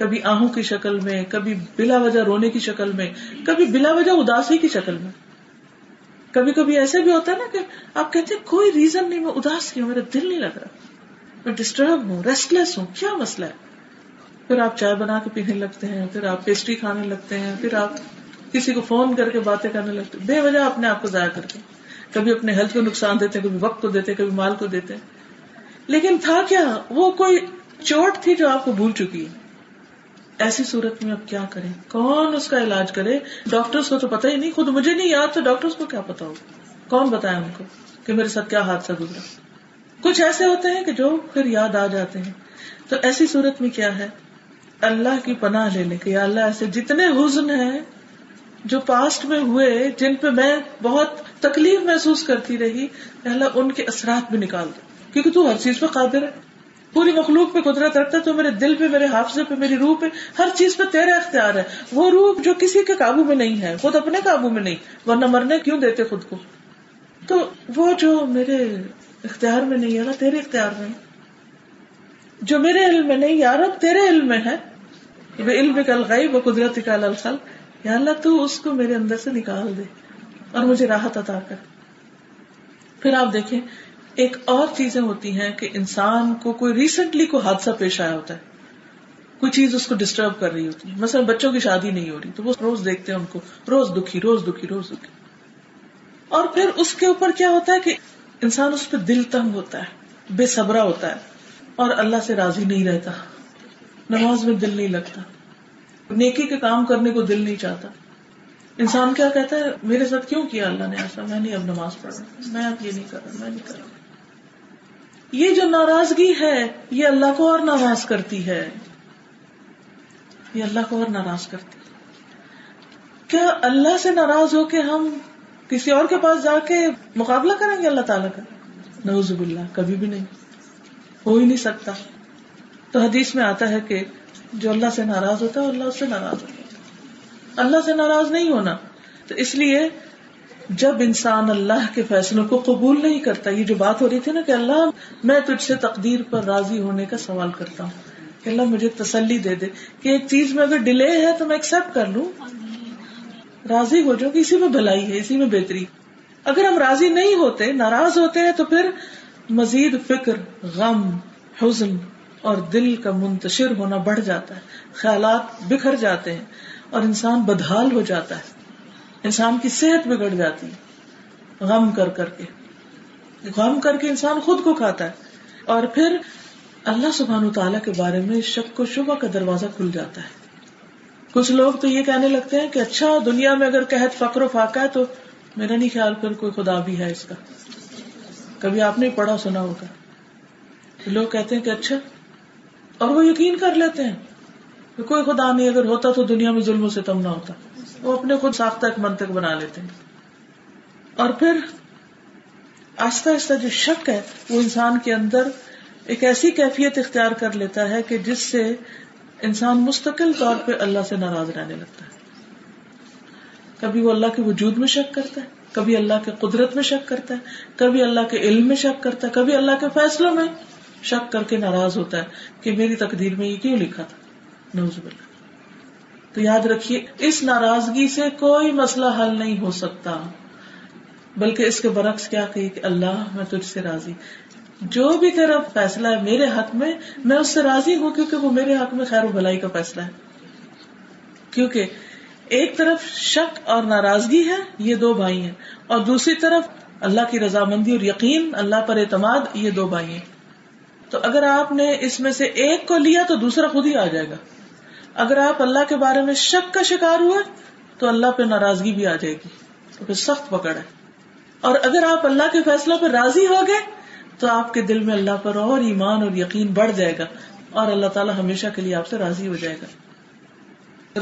کبھی آہوں کی شکل میں، کبھی بلا وجہ رونے کی شکل میں، کبھی بلا وجہ اداسی کی شکل میں. کبھی کبھی ایسے بھی ہوتا ہے نا کہ آپ کہتے ہیں کوئی ریزن نہیں، میں اداس کی ہوں، میرا دل نہیں لگ رہا، میں ڈسٹرب ہوں، ریسٹلیس ہوں، کیا مسئلہ ہے. پھر آپ چائے بنا کے پینے لگتے ہیں، پھر آپ پیسٹری کھانے لگتے ہیں، پھر آپ کسی کو فون کر کے باتیں کرنے لگتے ہیں، بے وجہ اپنے آپ کو ضائع کرتے ہیں. کبھی اپنے ہیلتھ کو نقصان دیتے ہیں، کبھی وقت کو دیتے ہیں، کبھی مال کو دیتے ہیں. لیکن تھا کیا، وہ کوئی چوٹ تھی جو آپ کو بھول چکی ہے. ایسی صورت میں اب کیا کریں، کون اس کا علاج کرے؟ ڈاکٹرز کو تو پتہ ہی نہیں، خود مجھے نہیں یاد تو ڈاکٹرز کو کیا پتا ہوگا، کون بتائے ان کو کہ میرے ساتھ کیا حادثہ گزرا. کچھ ایسے ہوتے ہیں کہ جو پھر یاد آ جاتے ہیں. تو ایسی صورت میں کیا ہے، اللہ کی پناہ لے لیں کہ یا اللہ ایسے جتنے حزن ہیں جو پاسٹ میں ہوئے، جن پہ میں بہت تکلیف محسوس کرتی رہی، یا اللہ ان کے اثرات بھی نکال دے، کیونکہ تو ہر چیز پہ قادر ہے، پوری مخلوق پہ قدرت رکھتا ہے. تو میرے دل پہ، میرے حافظے پہ، میری روح پہ، ہر چیز پہ تیرا اختیار ہے. وہ روح جو کسی کے قابو میں نہیں ہے، خود اپنے قابو میں نہیں، ورنہ مرنے کیوں دیتے خود کو. تو وہ جو میرے اختیار میں نہیں ہے نا، تیرے اختیار میں، جو میرے علم میں نہیں یا رب تیرے علم میں ہے، بعلمک الغیب وقدرتک علی الخلق، یا اللہ تو اس کو میرے اندر سے نکال دے اور مجھے راحت عطا کر. پھر آپ دیکھیں ایک اور چیزیں ہوتی ہیں کہ انسان کو کوئی ریسنٹلی کوئی حادثہ پیش آیا ہوتا ہے، کوئی چیز اس کو ڈسٹرب کر رہی ہوتی ہے. مثلا بچوں کی شادی نہیں ہو رہی تو وہ روز دیکھتے ہیں ان کو، روز دکھی روز دکھی روز دکھی. اور پھر اس کے اوپر کیا ہوتا ہے کہ انسان اس پہ دل تنگ ہوتا ہے، بے صبرا ہوتا ہے اور اللہ سے راضی نہیں رہتا، نماز میں دل نہیں لگتا، نیکی کے کام کرنے کو دل نہیں چاہتا. انسان کیا کہتا ہے، میرے ساتھ کیوں کیا اللہ نے ایسا، میں نہیں اب نماز پڑھ رہا، میں اب یہ نہیں کر رہا، میں نہیں کر رہا. یہ جو ناراضگی ہے یہ اللہ کو اور ناراض کرتی ہے، یہ اللہ کو اور ناراض کرتی ہے. کیا اللہ سے ناراض ہو کے ہم کسی اور کے پاس جا کے مقابلہ کریں گے اللہ تعالیٰ کا؟ نعوذ باللہ، کبھی بھی نہیں، ہو ہی نہیں سکتا. تو حدیث میں آتا ہے کہ جو اللہ سے ناراض ہوتا ہے اللہ اس سے ناراض ہوتا ہے. اللہ سے ناراض نہیں ہونا. تو اس لیے جب انسان اللہ کے فیصلوں کو قبول نہیں کرتا، یہ جو بات ہو رہی تھی نا کہ اللہ میں تجھ سے تقدیر پر راضی ہونے کا سوال کرتا ہوں کہ اللہ مجھے تسلی دے دے کہ ایک چیز میں اگر ڈیلے ہے تو میں ایکسپٹ کر لوں، راضی ہو جاؤں کہ اسی میں بھلائی ہے، اسی میں بہتری. اگر ہم راضی نہیں ہوتے، ناراض ہوتے ہیں، تو پھر مزید فکر، غم، حزن اور دل کا منتشر ہونا بڑھ جاتا ہے، خیالات بکھر جاتے ہیں اور انسان بدحال ہو جاتا ہے. انسان کی صحت بگڑ جاتی ہے غم کر کر کے. غم کر کے انسان خود کو کھاتا ہے, اور پھر اللہ سبحانہ وتعالی کے بارے میں شک و شبہ کا دروازہ کھل جاتا ہے. کچھ لوگ تو یہ کہنے لگتے ہیں کہ اچھا دنیا میں اگر قحط فقر و فاقہ ہے تو میرا نہیں خیال پر کوئی خدا بھی ہے اس کا. کبھی آپ نے پڑھا سنا ہوگا, لوگ کہتے ہیں کہ اچھا, اور وہ یقین کر لیتے ہیں کہ کوئی خدا نہیں, اگر ہوتا تو دنیا میں ظلم و ستم نہ ہوتا. وہ اپنے خود ساختہ ایک منطق بنا لیتے ہیں, اور پھر آہستہ آہستہ جو شک ہے وہ انسان کے اندر ایک ایسی کیفیت اختیار کر لیتا ہے کہ جس سے انسان مستقل طور پہ اللہ سے ناراض رہنے لگتا ہے. کبھی وہ اللہ کے وجود میں شک کرتا ہے, کبھی اللہ کے قدرت میں شک کرتا ہے, کبھی اللہ کے علم میں شک کرتا ہے, کبھی اللہ کے فیصلوں میں شک کر کے ناراض ہوتا ہے کہ میری تقدیر میں یہ کیوں لکھا تھا, نعوذ باللہ. تو یاد رکھیے, اس ناراضگی سے کوئی مسئلہ حل نہیں ہو سکتا, بلکہ اس کے برعکس کیا کہی کہ اللہ میں تجھ سے راضی, جو بھی تیرا فیصلہ ہے میرے حق میں میں اس سے راضی ہوں, کیونکہ وہ میرے حق میں خیر و بھلائی کا فیصلہ ہے. کیونکہ ایک طرف شک اور ناراضگی ہے, یہ دو بھائی ہیں, اور دوسری طرف اللہ کی رضامندی اور یقین, اللہ پر اعتماد, یہ دو بھائی ہیں. تو اگر آپ نے اس میں سے ایک کو لیا تو دوسرا خود ہی آ جائے گا. اگر آپ اللہ کے بارے میں شک کا شکار ہوئے تو اللہ پہ ناراضگی بھی آ جائے گی, تو پھر سخت پکڑ ہے. اور اگر آپ اللہ کے فیصلوں پر راضی ہو گئے تو آپ کے دل میں اللہ پر اور ایمان اور یقین بڑھ جائے گا, اور اللہ تعالیٰ ہمیشہ کے لیے آپ سے راضی ہو جائے گا.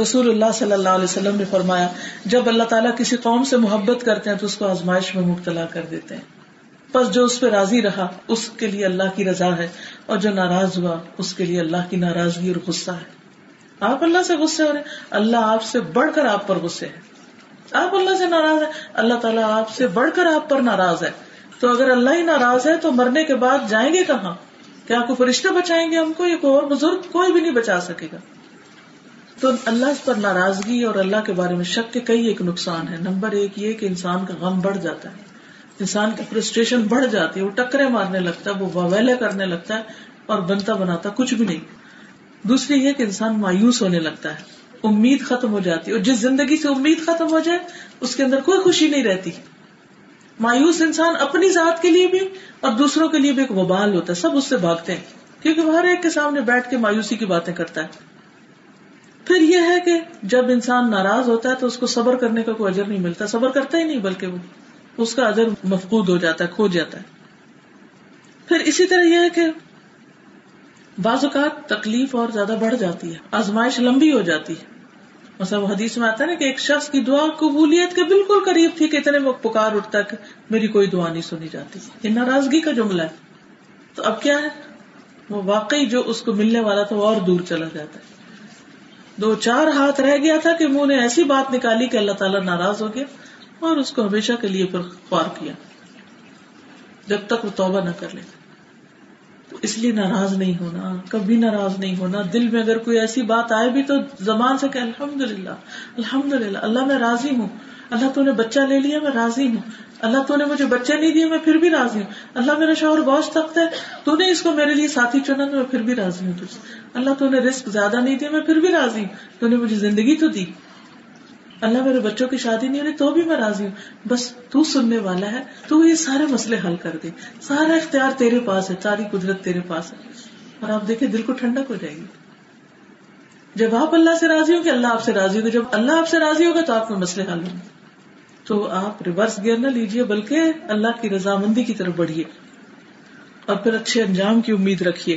رسول اللہ صلی اللہ علیہ وسلم نے فرمایا, جب اللہ تعالیٰ کسی قوم سے محبت کرتے ہیں تو اس کو آزمائش میں مبتلا کر دیتے ہیں, پس جو اس پہ راضی رہا اس کے لیے اللہ کی رضا ہے, اور جو ناراض ہوا اس کے لیے اللہ کی ناراضگی اور غصہ ہے. آپ اللہ سے غصے ہو رہے ہیں, اللہ آپ سے بڑھ کر آپ پر غصے ہے. آپ اللہ سے ناراض ہیں, اللہ تعالیٰ آپ سے بڑھ کر آپ پر ناراض ہے. تو اگر اللہ ہی ناراض ہے تو مرنے کے بعد جائیں گے کہاں؟ کیا کوئی فرشتے بچائیں گے ہم کو, یا کوئی اور بزرگ؟ کوئی بھی نہیں بچا سکے گا. تو اللہ پر ناراضگی اور اللہ کے بارے میں شک کے کئی ایک نقصان ہے. نمبر ایک یہ کہ انسان کا غم بڑھ جاتا ہے, انسان کی فرسٹریشن بڑھ جاتی ہے, وہ ٹکرے مارنے لگتا ہے, وہ واویلے کرنے لگتا ہے, اور بنتا بناتا کچھ بھی نہیں. دوسری یہ کہ انسان مایوس ہونے لگتا ہے, امید ختم ہو جاتی ہے, اور جس زندگی سے امید ختم ہو جائے اس کے اندر کوئی خوشی نہیں رہتی. مایوس انسان اپنی ذات کے لیے بھی اور دوسروں کے لیے بھی ایک وبال ہوتا ہے, سب اس سے بھاگتے ہیں, کیونکہ ہر ایک کے سامنے بیٹھ کے مایوسی کی باتیں کرتا ہے. پھر یہ ہے کہ جب انسان ناراض ہوتا ہے تو اس کو صبر کرنے کا کوئی اجر نہیں ملتا, صبر کرتا ہی نہیں, بلکہ وہ اس کا اجر مفقود ہو جاتا ہے, کھو جاتا ہے. پھر اسی طرح یہ ہے کہ بعض اوقات تکلیف اور زیادہ بڑھ جاتی ہے, آزمائش لمبی ہو جاتی ہے. مثلا وہ حدیث میں آتا ہے نا کہ ایک شخص کی دعا قبولیت کے بالکل قریب تھی کہ اتنے وہ پکار اٹھتا کہ میری کوئی دعا نہیں سنی جاتی. یہ ناراضگی کا جملہ ہے. تو اب کیا ہے, وہ واقعی جو اس کو ملنے والا تھا وہ اور دور چلا جاتا ہے. 2-4 ہاتھ رہ گیا تھا کہ منہ نے ایسی بات نکالی کہ اللہ تعالیٰ ناراض ہو گیا اور اس کو ہمیشہ کے لیے پر خوار کیا جب تک وہ توبہ نہ کر لے. تو اس لیے ناراض نہیں ہونا, کبھی ناراض نہیں ہونا. دل میں اگر کوئی ایسی بات آئے بھی تو زبان سے کہ الحمدللہ الحمدللہ, اللہ میں راضی ہوں, اللہ تو نے بچہ لے لیا میں راضی ہوں, اللہ تو نے مجھے بچے نہیں دیے میں پھر بھی راضی ہوں, اللہ میرا شوہر بہت سخت ہے تو نے اس کو میرے لیے ساتھی چنا میں پھر بھی راضی ہوں تجھ سے, اللہ تو نے رزق زیادہ نہیں دیا میں پھر بھی راضی ہوں, تو نے مجھے زندگی تو دی, اللہ میرے بچوں کی شادی نہیں ہو رہی تو بھی میں راضی ہوں, بس تو سننے والا ہے, تو یہ سارے مسئلے حل کر دے, سارا اختیار تیرے پاس ہے, ساری قدرت تیرے پاس ہے. اور آپ دیکھیں دل کو ٹھنڈک ہو جائے گی جب آپ اللہ سے راضی ہو کہ اللہ آپ سے راضی ہوگا. جب اللہ آپ سے راضی ہوگا تو آپ کے مسئلے حل ہوں گے. تو آپ ریورس گیئر نہ لیجئے, بلکہ اللہ کی رضامندی کی طرف بڑھیے, اور پھر اچھے انجام کی امید رکھیے.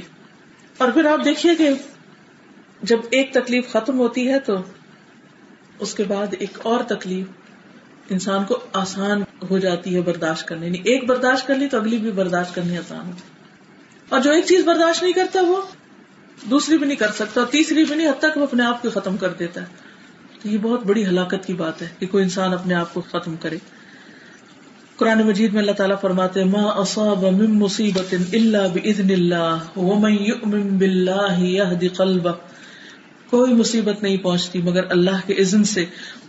اور پھر آپ دیکھیے کہ جب ایک تکلیف ختم ہوتی ہے تو اس کے بعد ایک اور تکلیف انسان کو آسان ہو جاتی ہے برداشت کرنے. نہیں, ایک برداشت کر لی تو اگلی بھی برداشت کرنی آسان ہوتی. اور جو ایک چیز برداشت نہیں کرتا وہ دوسری بھی نہیں کر سکتا, تیسری بھی نہیں, حد تک وہ اپنے آپ کو ختم کر دیتا ہے. تو یہ بہت بڑی ہلاکت کی بات ہے کہ کوئی انسان اپنے آپ کو ختم کرے. قرآن مجید میں اللہ تعالیٰ فرماتے ما اصاب من مصیبت الا باذن اللہ ومن یؤمن باللہ یہد قلبہ, کوئی مصیبت نہیں پہنچتی مگر اللہ کے اذن سے,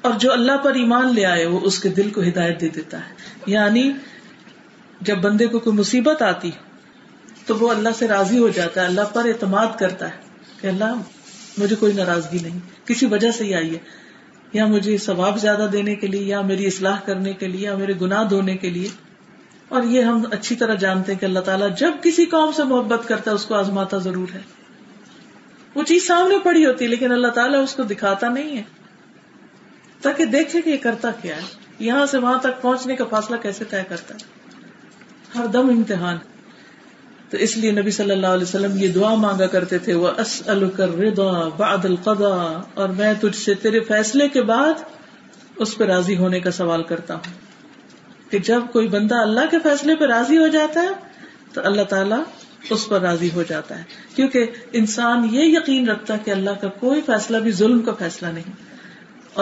اور جو اللہ پر ایمان لے آئے وہ اس کے دل کو ہدایت دے دیتا ہے. یعنی جب بندے کو کوئی مصیبت آتی تو وہ اللہ سے راضی ہو جاتا ہے, اللہ پر اعتماد کرتا ہے کہ اللہ مجھے کوئی ناراضگی نہیں, کسی وجہ سے ہی آئی ہے. یا مجھے ثواب زیادہ دینے کے لیے یا میری اصلاح کرنے کے لیے یا میرے گناہ دھونے کے لیے. اور یہ ہم اچھی طرح جانتے ہیں کہ اللہ تعالیٰ جب کسی قوم سے محبت کرتا ہے اس کو آزماتا ضرور ہے. وہ چیز سامنے پڑی ہوتی ہے لیکن اللہ تعالیٰ اس کو دکھاتا نہیں ہے تاکہ دیکھے کہ یہ کرتا کیا ہے، یہاں سے وہاں تک پہنچنے کا فاصلہ کیسے طے کرتا ہے. ہر دم امتحان. تو اس لیے نبی صلی اللہ علیہ وسلم یہ دعا مانگا کرتے تھے، وَأَسْأَلُكَ الرِّضَى بَعْدَ الْقَضَاءِ، اور میں تجھ سے تیرے فیصلے کے بعد اس پہ راضی ہونے کا سوال کرتا ہوں. کہ جب کوئی بندہ اللہ کے فیصلے پہ راضی ہو جاتا ہے تو اللہ تعالیٰ اس پر راضی ہو جاتا ہے، کیونکہ انسان یہ یقین رکھتا کہ اللہ کا کوئی فیصلہ بھی ظلم کا فیصلہ نہیں،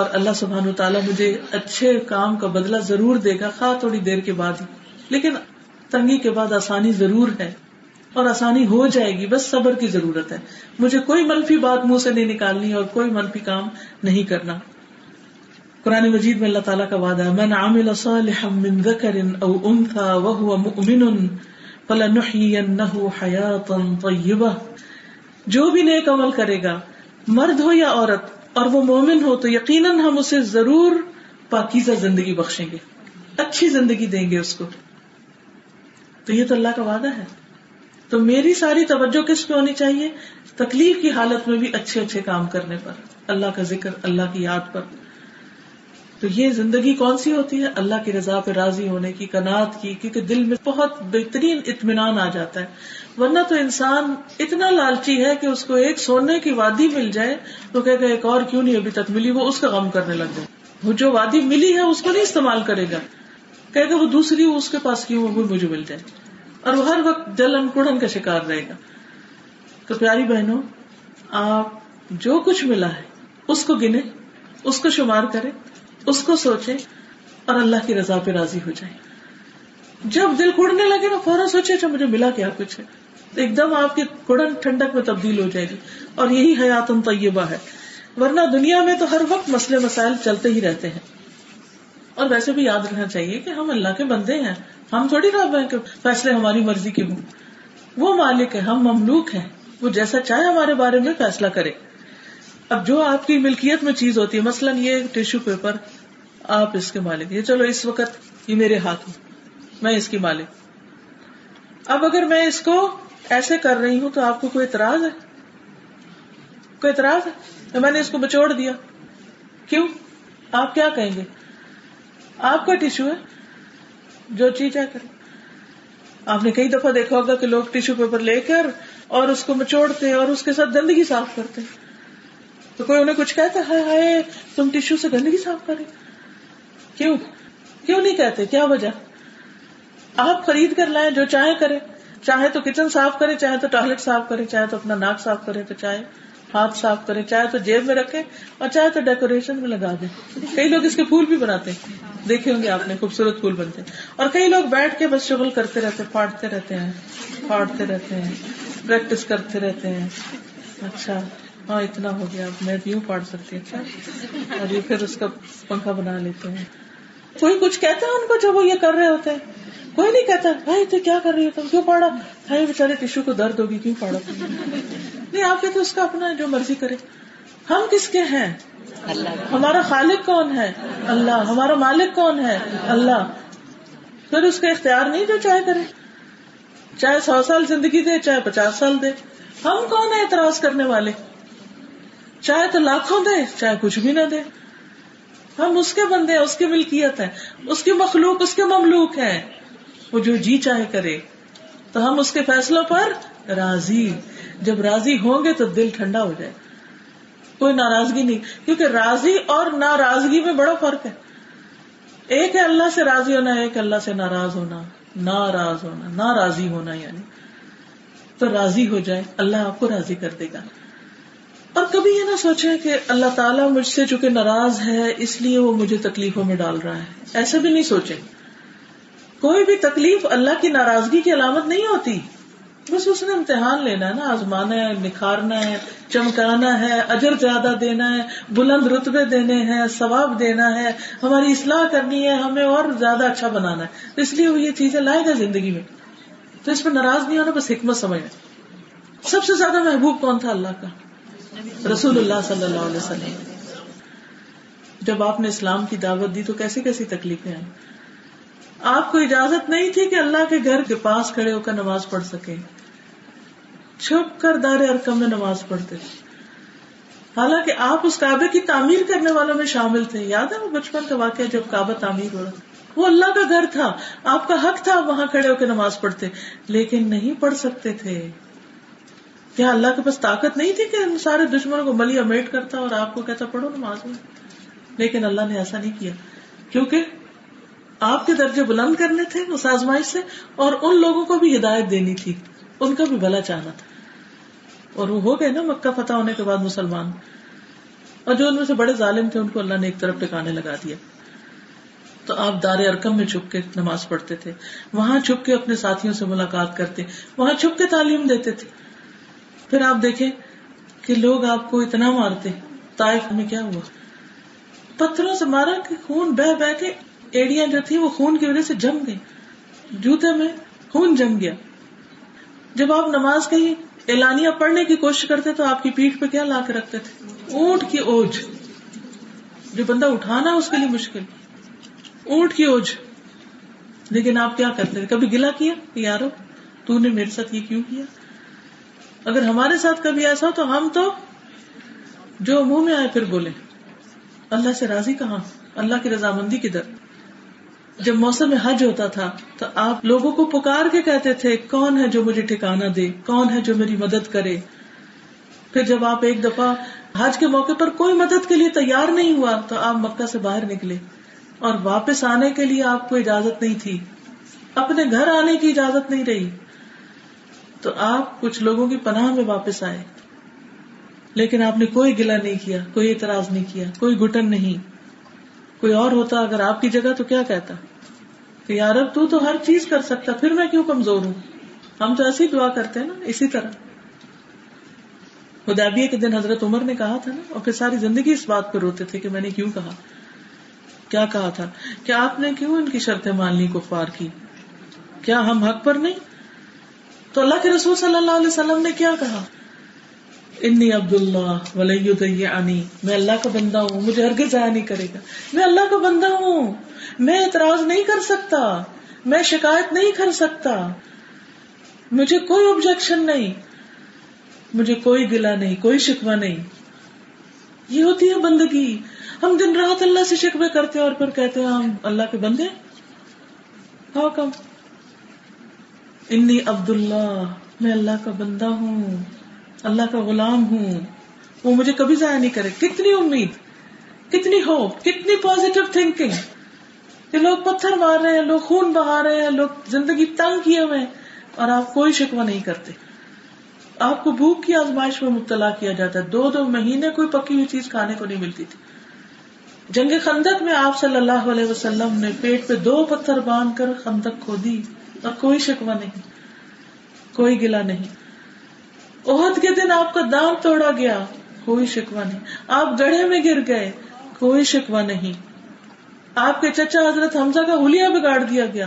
اور اللہ سبحانہ وتعالیٰ مجھے اچھے کام کا بدلہ ضرور دے گا، خواہ تھوڑی دیر کے بعد ہی، لیکن تنگی کے بعد آسانی ضرور ہے اور آسانی ہو جائے گی، بس صبر کی ضرورت ہے. مجھے کوئی منفی بات منہ سے نہیں نکالنی اور کوئی منفی کام نہیں کرنا. قرآن مجید میں اللہ تعالیٰ کا وعدہ ہے، من عمل صالحا من ذکر او انثی وهو مؤمن فلنحیینہ حیاۃ طیبہ، جو بھی نیک عمل کرے گا مرد ہو یا عورت اور وہ مومن ہو تو یقیناً ہم اسے ضرور پاکیزہ زندگی بخشیں گے، اچھی زندگی دیں گے اس کو. تو یہ تو اللہ کا وعدہ ہے. تو میری ساری توجہ کس پہ ہونی چاہیے؟ تکلیف کی حالت میں بھی اچھے اچھے کام کرنے پر، اللہ کا ذکر، اللہ کی یاد پر. تو یہ زندگی کون سی ہوتی ہے؟ اللہ کی رضا پہ راضی ہونے کی، قناعت کی، کیونکہ دل میں بہت بہترین اطمینان آ جاتا ہے. ورنہ تو انسان اتنا لالچی ہے کہ اس کو ایک سونے کی وادی مل جائے تو کہے کہ ایک اور کیوں نہیں ابھی تک ملی، وہ اس کا غم کرنے لگ جائے. وہ جو وادی ملی ہے اس کو نہیں استعمال کرے گا، کہے کہ وہ دوسری اس کے پاس کیوں، وہ مجھے مل جائے، اور وہ ہر وقت جلن کڑھن کا شکار رہے گا. تو پیاری بہنوں، آپ جو کچھ ملا ہے اس کو گنے، اس کو شمار کریں، اس کو سوچے اور اللہ کی رضا پہ راضی ہو جائیں. جب دل کڑنے لگے نا فوراً سوچے اچھا مجھے ملا کیا کچھ ہے، تو ایک دم آپ کی کڑن ٹھنڈک میں تبدیل ہو جائے گی، اور یہی حیات طیبہ ہے. ورنہ دنیا میں تو ہر وقت مسئلے مسائل چلتے ہی رہتے ہیں. اور ویسے بھی یاد رکھنا چاہیے کہ ہم اللہ کے بندے ہیں، ہم تھوڑی نہ کہ فیصلے ہماری مرضی کے ہوں. وہ مالک ہے، ہم مملوک ہیں، وہ جیسا چاہے ہمارے بارے میں فیصلہ کرے. اب جو آپ کی ملکیت میں چیز ہوتی ہے، مثلاً یہ ٹیشو پیپر، آپ اس کے مالک ہیں، چلو اس وقت یہ میرے ہاتھ میں، میں اس کی مالک. اب اگر میں اس کو ایسے کر رہی ہوں تو آپ کو کوئی اعتراض ہے؟ کوئی اعتراض ہے؟ میں نے اس کو بچوڑ دیا، کیوں؟ آپ کیا کہیں گے؟ آپ کا ٹشو ہے، جو چیز ہے کریں. آپ نے کئی دفعہ دیکھا ہوگا کہ لوگ ٹشو پیپر لے کر اور اس کو مچوڑتے اور اس کے ساتھ گندگی صاف کرتے، تو کوئی انہیں کچھ کہتا ہے، ہائے تم ٹشو سے گندگی صاف کریں، کیوں؟ کیوں نہیں کہتے؟ کیا وجہ؟ آپ خرید کر لائیں، جو چاہے کریں، چاہے تو کچن صاف کرے، چاہے تو ٹوائلٹ صاف کرے، چاہے تو اپنا ناک صاف کرے، تو چاہے ہاتھ صاف کرے، چاہے تو جیب میں رکھے، اور چاہے تو ڈیکوریشن میں لگا دے. کئی لوگ اس کے پھول بھی بناتے ہیں، دیکھے ہوں گے آپ نے، خوبصورت پھول بنتے ہیں. اور کئی لوگ بیٹھ کے بس شغل کرتے رہتے، پھاڑتے رہتے ہیں، پریکٹس کرتے رہتے ہیں. اچھا ہاں اتنا ہو گیا، میں بھی یوں پھاڑ سکتی ہوں، اچھا، اور یہ پھر اس کا پنکھا بنا لیتے ہیں. کوئی کچھ کہتا ہے ان کو جب وہ یہ کر رہے ہوتے ہیں؟ کوئی نہیں کہتا بھائی تو کیا کر رہی ہو تم، کیوں پاڑا، بھائی بےچارے ٹشو کو درد ہوگی، کیوں پاڑا. نہیں، آپ کہتے اس کا اپنا جو مرضی کرے. ہم کس کے ہیں؟ اللہ. ہمارا خالق کون ہے؟ اللہ. ہمارا مالک کون ہے؟ اللہ. پھر اس کا اختیار نہیں، جو چاہے کرے، چاہے 100 سال زندگی دے، چاہے 50 سال دے. ہم کون ہیں اعتراض کرنے والے؟ چاہے تو لاکھوں دے، چاہے کچھ بھی نہ دے. ہم اس کے بندے ہیں، اس کی ملکیت ہے، اس کی مخلوق، اس کے مملوک ہیں. وہ جو جی چاہے کرے، تو ہم اس کے فیصلوں پر راضی. جب راضی ہوں گے تو دل ٹھنڈا ہو جائے، کوئی ناراضگی نہیں. کیونکہ راضی اور ناراضگی میں بڑا فرق ہے. ایک ہے اللہ سے راضی ہونا، ایک اللہ سے ناراض ہونا، ناراض ہونا، ناراضی ہونا. یعنی تو راضی ہو جائے، اللہ آپ کو راضی کر دے گا. اور کبھی یہ نہ سوچے کہ اللہ تعالیٰ مجھ سے چونکہ ناراض ہے اس لیے وہ مجھے تکلیفوں میں ڈال رہا ہے، ایسا بھی نہیں سوچے. کوئی بھی تکلیف اللہ کی ناراضگی کی علامت نہیں ہوتی، بس اس نے امتحان لینا ہے نا، آزمانا ہے، نکھارنا ہے، چمکانا ہے، اجر زیادہ دینا ہے، بلند رتبے دینے ہیں، ثواب دینا ہے، ہماری اصلاح کرنی ہے، ہمیں اور زیادہ اچھا بنانا ہے. تو اس لیے وہ یہ چیزیں لائے گا زندگی میں، تو اس پہ ناراض نہیں ہونا، بس حکمت سمجھنا. سب سے زیادہ محبوب کون تھا اللہ کا؟ رسول اللہ صلی اللہ علیہ وسلم. جب آپ نے اسلام کی دعوت دی تو کیسی کیسی تکلیفیں آئیں. آپ کو اجازت نہیں تھی کہ اللہ کے گھر کے پاس کھڑے ہو کر نماز پڑھ سکیں, چھپ کر دار ارکم میں نماز پڑھتے, حالانکہ آپ اس کعبے کی تعمیر کرنے والوں میں شامل تھے. یاد ہے وہ بچپن کا واقعہ جب کعبہ تعمیر ہو رہا, وہ اللہ کا گھر تھا, آپ کا حق تھا وہاں کھڑے ہو کے نماز پڑھتے, لیکن نہیں پڑھ سکتے تھے. کیا اللہ کے پاس طاقت نہیں تھی کہ ان سارے دشمنوں کو ملی امیٹ کرتا اور آپ کو کہتا پڑھو نماز میں؟ لیکن اللہ نے ایسا نہیں کیا, کیونکہ آپ کے درجے بلند کرنے تھے اس آزمائش سے, اور ان لوگوں کو بھی ہدایت دینی تھی, ان کا بھی بھلا چاہنا تھا. اور وہ ہو گئے نا مکہ فتح ہونے کے بعد مسلمان, اور جو ان میں سے بڑے ظالم تھے ان کو اللہ نے ایک طرف ٹکانے لگا دیا. تو آپ دار ارکم میں چھپ کے نماز پڑھتے تھے, وہاں چھپ کے اپنے ساتھیوں سے ملاقات کرتے, وہاں چھپ کے تعلیم دیتے تھے. پھر آپ دیکھیں کہ لوگ آپ کو اتنا مارتے. طائف میں کیا ہوا, پتھروں سے مارا کہ خون بہ بہ کے ایڑیاں جو تھی وہ خون کی وجہ سے جم گئی, جوتے میں خون جم گیا. جب آپ نماز کہیں اعلانیہ پڑھنے کی کوشش کرتے تو آپ کی پیٹھ پہ کیا لا کے رکھتے تھے, اونٹ کی اوج, جو بندہ اٹھانا اس کے لیے مشکل, اونٹ کی اوج. لیکن آپ کیا کرتے تھے, کبھی گلہ کیا کہ یارو تو نے میرے ساتھ یہ کیوں کیا؟ اگر ہمارے ساتھ کبھی ایسا ہو تو ہم تو جو منہ میں آئے پھر بولیں, اللہ سے راضی کہاں, اللہ کی رضامندی کدھر. جب موسم حج ہوتا تھا تو آپ لوگوں کو پکار کے کہتے تھے کون ہے جو مجھے ٹھکانہ دے, کون ہے جو میری مدد کرے. پھر جب آپ ایک دفعہ حج کے موقع پر کوئی مدد کے لیے تیار نہیں ہوا تو آپ مکہ سے باہر نکلے, اور واپس آنے کے لیے آپ کو اجازت نہیں تھی, اپنے گھر آنے کی اجازت نہیں رہی. تو آپ کچھ لوگوں کی پناہ میں واپس آئے, لیکن آپ نے کوئی گلہ نہیں کیا, کوئی اعتراض نہیں کیا, کوئی گھٹن نہیں. کوئی اور ہوتا اگر آپ کی جگہ تو کیا کہتا کہ یا رب تو ہر چیز کر سکتا, پھر میں کیوں کمزور ہوں. ہم تو ایسی دعا کرتے ہیں نا. اسی طرح حدیبیہ کے دن حضرت عمر نے کہا تھا نا, اور پھر ساری زندگی اس بات پر روتے تھے کہ میں نے کیوں کہا, کیا کہا تھا کہ آپ نے کیوں ان کی شرطیں مان لی کفار کی, کیا ہم حق پر نہیں؟ تو اللہ کے رسول صلی اللہ علیہ وسلم نے کیا کہا, انی عبداللہ ولن یضیعنی, میں اللہ کا بندہ ہوں مجھے ہرگز ضائع نہیں کرے گا. میں اللہ کا بندہ ہوں, میں اعتراض نہیں کر سکتا, میں شکایت نہیں کر سکتا, مجھے کوئی آبجیکشن نہیں, مجھے کوئی گلہ نہیں, کوئی شکوہ نہیں. یہ ہوتی ہے بندگی. ہم دن رات اللہ سے شکوے کرتے ہیں اور پھر کہتے ہیں ہم اللہ کے بندے. ہاں کم انی عبداللہ, میں اللہ کا بندہ ہوں, اللہ کا غلام ہوں, وہ مجھے کبھی ضائع نہیں کرے. کتنی امید, کتنی ہوپ, کتنی پازیٹو تھنکنگ. کہ لوگ پتھر مار رہے ہیں, لوگ خون بہا رہے ہیں, لوگ زندگی تنگ کیے ہوئے ہیں, اور آپ کوئی شکوہ نہیں کرتے. آپ کو بھوک کی آزمائش میں مبتلا کیا جاتا ہے, 2 مہینے کوئی پکی ہوئی چیز کھانے کو نہیں ملتی تھی. جنگ خندق میں آپ صلی اللہ علیہ وسلم نے پیٹ پہ 2 پتھر باندھ کر خندق کھودی, اور کوئی شکوہ نہیں, کوئی گلہ نہیں. احد کے دن آپ کا دام توڑا گیا, کوئی شکوہ نہیں. آپ گڑھے میں گر گئے, کوئی شکوہ نہیں. آپ کے چچا حضرت حمزہ کا حلیہ بگاڑ دیا گیا,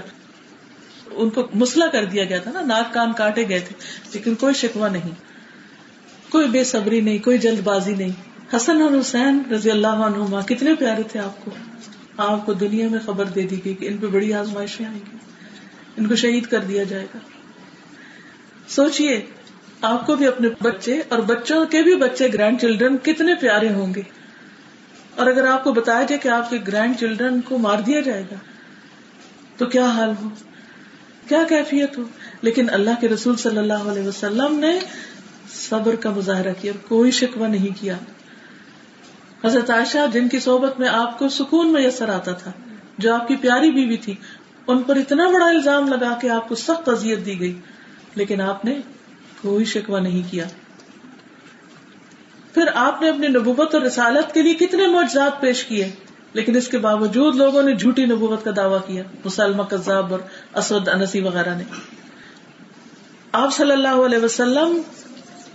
ان کو مسلح کر دیا گیا تھا نا, ناک کان کاٹے گئے تھے, لیکن کوئی شکوہ نہیں, کوئی بے صبری نہیں, کوئی جلد بازی نہیں. حسن اور حسین رضی اللہ عنہما کتنے پیارے تھے آپ کو. آپ کو دنیا میں خبر دے دی گئی کہ ان پہ بڑی آزمائشیں آئیں گی, ان کو شہید کر دیا جائے گا. سوچئے آپ کو بھی اپنے بچے اور بچوں کے بھی بچے, گرینڈ چلڈرن کتنے پیارے ہوں گے. اور اگر آپ کو بتایا جائے کہ آپ کے گرینڈ چلڈرن کو مار دیا جائے گا تو کیا حال ہو, کیا کیفیت ہو. لیکن اللہ کے رسول صلی اللہ علیہ وسلم نے صبر کا مظاہرہ کیا اور کوئی شکوہ نہیں کیا. حضرت عائشہ جن کی صحبت میں آپ کو سکون میسر آتا تھا, جو آپ کی پیاری بیوی تھی, ان پر اتنا بڑا الزام لگا کہ آپ کو سخت اذیت دی گئی, لیکن آپ نے کوئی شکوہ نہیں کیا. پھر آپ نے اپنی نبوت اور رسالت کے لیے کتنے معجزات پیش کیے, لیکن اس کے باوجود لوگوں نے جھوٹی نبوت کا دعویٰ کیا, مسلمہ کذاب اور اسود انسی وغیرہ نے. آپ صلی اللہ علیہ وسلم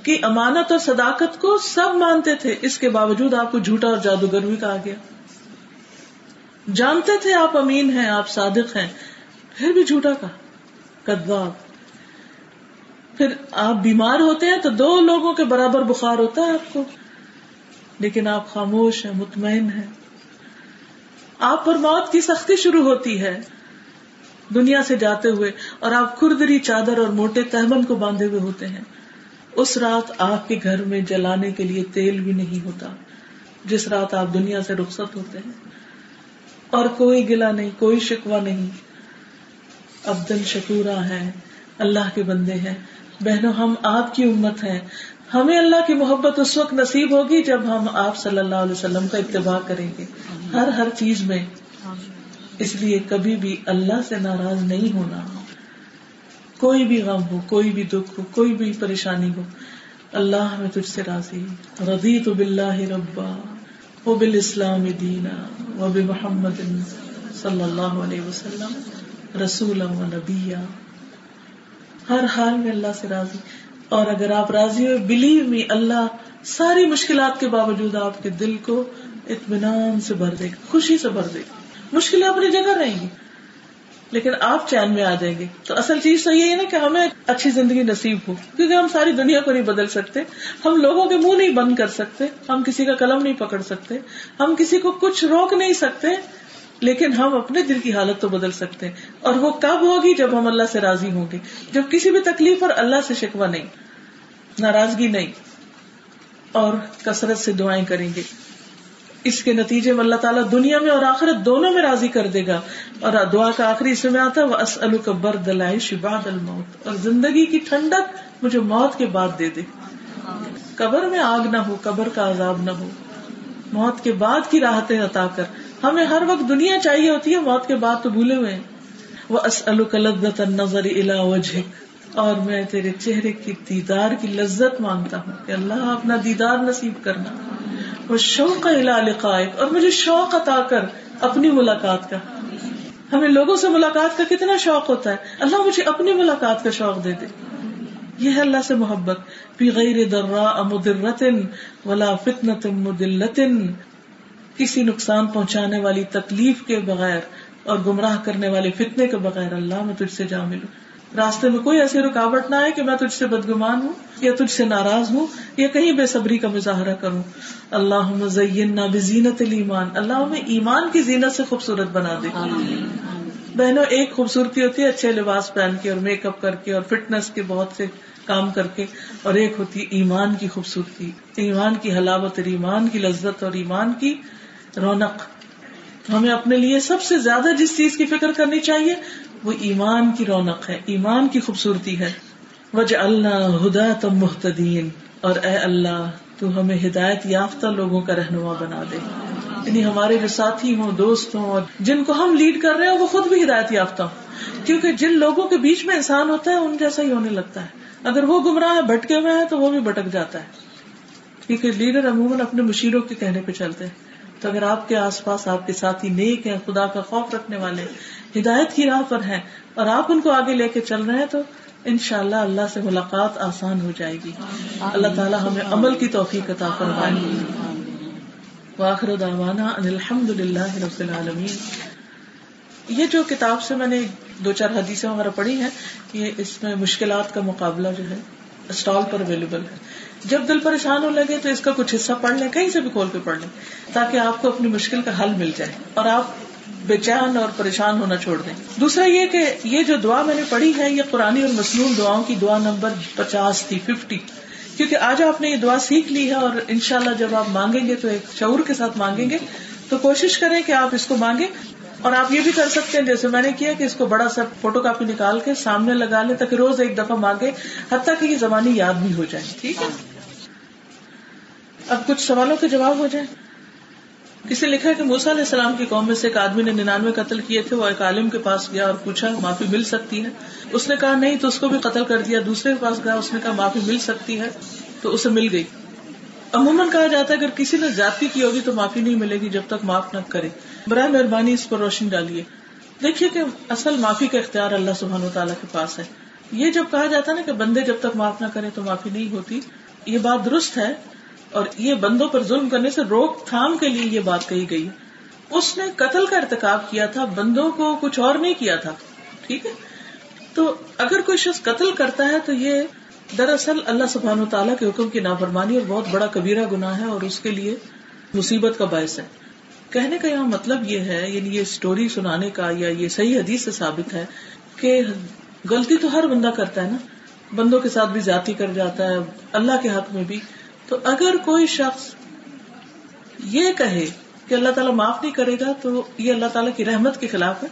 کی امانت اور صداقت کو سب مانتے تھے, اس کے باوجود آپ کو جھوٹا اور جادوگر بھی کہا گیا. جانتے تھے آپ امین ہیں, آپ صادق ہیں, پھر بھی جھوٹا کہا, کذاب. پھر آپ بیمار ہوتے ہیں تو 2 لوگوں کے برابر بخار ہوتا ہے آپ کو, لیکن آپ خاموش ہیں, مطمئن ہیں. آپ پر موت کی سختی شروع ہوتی ہے دنیا سے جاتے ہوئے, اور آپ کھردری چادر اور موٹے تہمن کو باندھے ہوئے ہوتے ہیں. اس رات آپ کے گھر میں جلانے کے لیے تیل بھی نہیں ہوتا جس رات آپ دنیا سے رخصت ہوتے ہیں, اور کوئی گلہ نہیں, کوئی شکوہ نہیں. عبدن شکورا ہیں, اللہ کے بندے ہیں. بہنوں, ہم آپ کی امت ہیں, ہمیں اللہ کی محبت اس وقت نصیب ہوگی جب ہم آپ صلی اللہ علیہ وسلم کا اتباع کریں گے ہر چیز میں. اس لیے کبھی بھی اللہ سے ناراض نہیں ہونا, کوئی بھی غم ہو, کوئی بھی دکھ ہو, کوئی بھی پریشانی ہو. اللہ میں تجھ سے راضی. رضیت باللہ ربا وبالاسلام دینا وبمحمد صلی اللہ علیہ وسلم رسولا و نبیا. ہر حال میں اللہ سے راضی, اور اگر آپ راضی ہو, بلیو می, اللہ ساری مشکلات کے باوجود آپ کے دل کو اطمینان سے بھر دے گا, خوشی سے بھر دے گا. مشکلیں اپنی جگہ رہیں گی لیکن آپ چین میں آ جائیں گے. تو اصل چیز تو یہ ہے نا کہ ہمیں اچھی زندگی نصیب ہو, کیونکہ ہم ساری دنیا کو نہیں بدل سکتے, ہم لوگوں کے منہ نہیں بند کر سکتے, ہم کسی کا قلم نہیں پکڑ سکتے, ہم کسی کو کچھ روک نہیں سکتے, لیکن ہم اپنے دل کی حالت تو بدل سکتے ہیں. اور وہ کب ہوگی؟ جب ہم اللہ سے راضی ہوں گے, جب کسی بھی تکلیف پر اللہ سے شکوہ نہیں, ناراضگی نہیں, اور کثرت سے دعائیں کریں گے. اس کے نتیجے میں اللہ تعالیٰ دنیا میں اور آخرت دونوں میں راضی کر دے گا. اور دعا کا آخری حصے میں آتا ہے وَأَسْأَلُكَ بَرْدَ الْعَيْشِ بَعْدَ الْمَوْتِ, اور زندگی کی ٹھنڈک مجھے موت کے بعد دے دے. قبر میں آگ نہ ہو, قبر کا عذاب نہ ہو, موت کے بعد کی راحتیں عطا کر. ہمیں ہر وقت دنیا چاہیے ہوتی ہے, موت کے بعد تو بھولے ہوئے ہیں. وَأَسْأَلُكَ لَذَّةَ النَّظَرِ إِلَى وَجْهِكَ, اور میں تیرے چہرے کی دیدار کی لذت مانگتا ہوں کہ اللہ اپنا دیدار نصیب کرنا. وَالشَّوْقَ إِلَى لِقَائِكَ, اور مجھے شوق عطا کر اپنی ملاقات کا. ہمیں لوگوں سے ملاقات کا کتنا شوق ہوتا ہے, اللہ مجھے اپنی ملاقات کا شوق دے دے. یہ ہے اللہ سے محبت. بِغَيْرِ ضَرَّاءٍ مُضِرَّةٍ وَلَا فِتْنَةٍ مُضِلَّةٍ, کسی نقصان پہنچانے والی تکلیف کے بغیر اور گمراہ کرنے والے فتنے کے بغیر. اللہ میں تجھ سے جا ملوں, راستے میں کوئی ایسی رکاوٹ نہ آئے کہ میں تجھ سے بدگمان ہوں یا تجھ سے ناراض ہوں یا کہیں بے صبری کا مظاہرہ کروں. اللہم زیننا بزینت الایمان, اللہ ہمیں ایمان کی زینت سے خوبصورت بنا دے. بہنوں, ایک خوبصورتی ہوتی ہے اچھے لباس پہن کے اور میک اپ کر کے اور فٹنس کے بہت سے کام کر کے, اور ایک ہوتی ایمان کی خوبصورتی, ایمان کی حلاوت, ایمان کی لذت اور ایمان کی رونق. ہمیں اپنے لیے سب سے زیادہ جس چیز کی فکر کرنی چاہیے وہ ایمان کی رونق ہے, ایمان کی خوبصورتی ہے. وجعلنا ہداۃ مہتدین, اور اے اللہ تو ہمیں ہدایت یافتہ لوگوں کا رہنما بنا دے. یعنی ہمارے جو ساتھی ہوں, دوست ہوں, اور جن کو ہم لیڈ کر رہے ہیں وہ خود بھی ہدایت یافتہ ہوں, کیونکہ جن لوگوں کے بیچ میں انسان ہوتا ہے ان جیسا ہی ہونے لگتا ہے. اگر وہ گمراہ ہے, بھٹکے ہوئے ہیں, تو وہ بھی بھٹک جاتا ہے, کیونکہ لیڈر عموماً اپنے مشیروں کے کہنے پہ چلتے ہیں. تو اگر آپ کے آس پاس آپ کے ساتھی نیک ہیں, خدا کا خوف رکھنے والے, ہدایت کی راہ پر ہیں, اور آپ ان کو آگے لے کے چل رہے ہیں, تو انشاءاللہ اللہ سے ملاقات آسان ہو جائے گی. اللہ تعالی ہمیں عمل کی توفیق عطا فرمائے. وآخر دعوانا ان الحمدللہ رب العالمین. یہ جو کتاب سے میں نے دو چار حدیثیں وغیرہ پڑھی ہیں, یہ اس میں مشکلات کا مقابلہ جو ہے اسٹال پر اویلیبل ہے. جب دل پریشان ہو لگے تو اس کا کچھ حصہ پڑھ لیں, کہیں سے بھی کھول کے پڑھ لیں, تاکہ آپ کو اپنی مشکل کا حل مل جائے اور آپ بے چین اور پریشان ہونا چھوڑ دیں. دوسرا یہ کہ یہ جو دعا میں نے پڑھی ہے یہ قرآنی اور مسنون دعاؤں کی دعا نمبر 50 تھی, 50, کیونکہ آج آپ نے یہ دعا سیکھ لی ہے, اور انشاءاللہ جب آپ مانگیں گے تو ایک شعور کے ساتھ مانگیں گے. تو کوشش کریں کہ آپ اس کو مانگیں, اور آپ یہ بھی کر سکتے ہیں جیسے میں نے کیا کہ اس کو بڑا سا فوٹو کاپی نکال کے سامنے لگا لیں, تاکہ روز ایک دفعہ مانگے, حتیٰ کہ یہ زبانی یاد بھی ہو جائے. ٹھیک ہے, اب کچھ سوالوں کے جواب ہو جائیں. کسی لکھا کہ موسیٰ علیہ السلام کی قوم میں سے ایک آدمی نے 99 قتل کیے تھے. وہ ایک عالم کے پاس گیا اور پوچھا معافی مل سکتی ہے؟ اس نے کہا نہیں, تو اس کو بھی قتل کر دیا. دوسرے کے پاس گیا, اس نے کہا معافی مل سکتی ہے, تو اسے مل گئی. عموماً کہا جاتا ہے اگر کسی نے زیادتی کی ہوگی تو معافی نہیں ملے گی جب تک معاف نہ کرے. برائے مہربانی اس پر روشنی ڈالیے. دیکھیے کہ اصل معافی کا اختیار اللہ سبحانہ و تعالیٰ کے پاس ہے. یہ جب کہا جاتا ہے نا کہ بندے جب تک معاف نہ کرے تو معافی نہیں ہوتی, یہ بات درست ہے, اور یہ بندوں پر ظلم کرنے سے روک تھام کے لیے یہ بات کہی گئی. اس نے قتل کا ارتکاب کیا تھا, بندوں کو کچھ اور نہیں کیا تھا. ٹھیک ہے, تو اگر کوئی شخص قتل کرتا ہے تو یہ دراصل اللہ سبحانہ و تعالیٰ کے حکم کی نافرمانی اور بہت بڑا کبیرہ گناہ ہے, اور اس کے لیے مصیبت کا باعث ہے. کہنے کا یہاں مطلب یہ ہے، یعنی یہ سٹوری سنانے کا یا یہ صحیح حدیث سے ثابت ہے کہ غلطی تو ہر بندہ کرتا ہے نا، بندوں کے ساتھ بھی زیادتی کر جاتا ہے، اللہ کے حق میں بھی. تو اگر کوئی شخص یہ کہے کہ اللہ تعالیٰ معاف نہیں کرے گا تو یہ اللہ تعالیٰ کی رحمت کے خلاف ہے.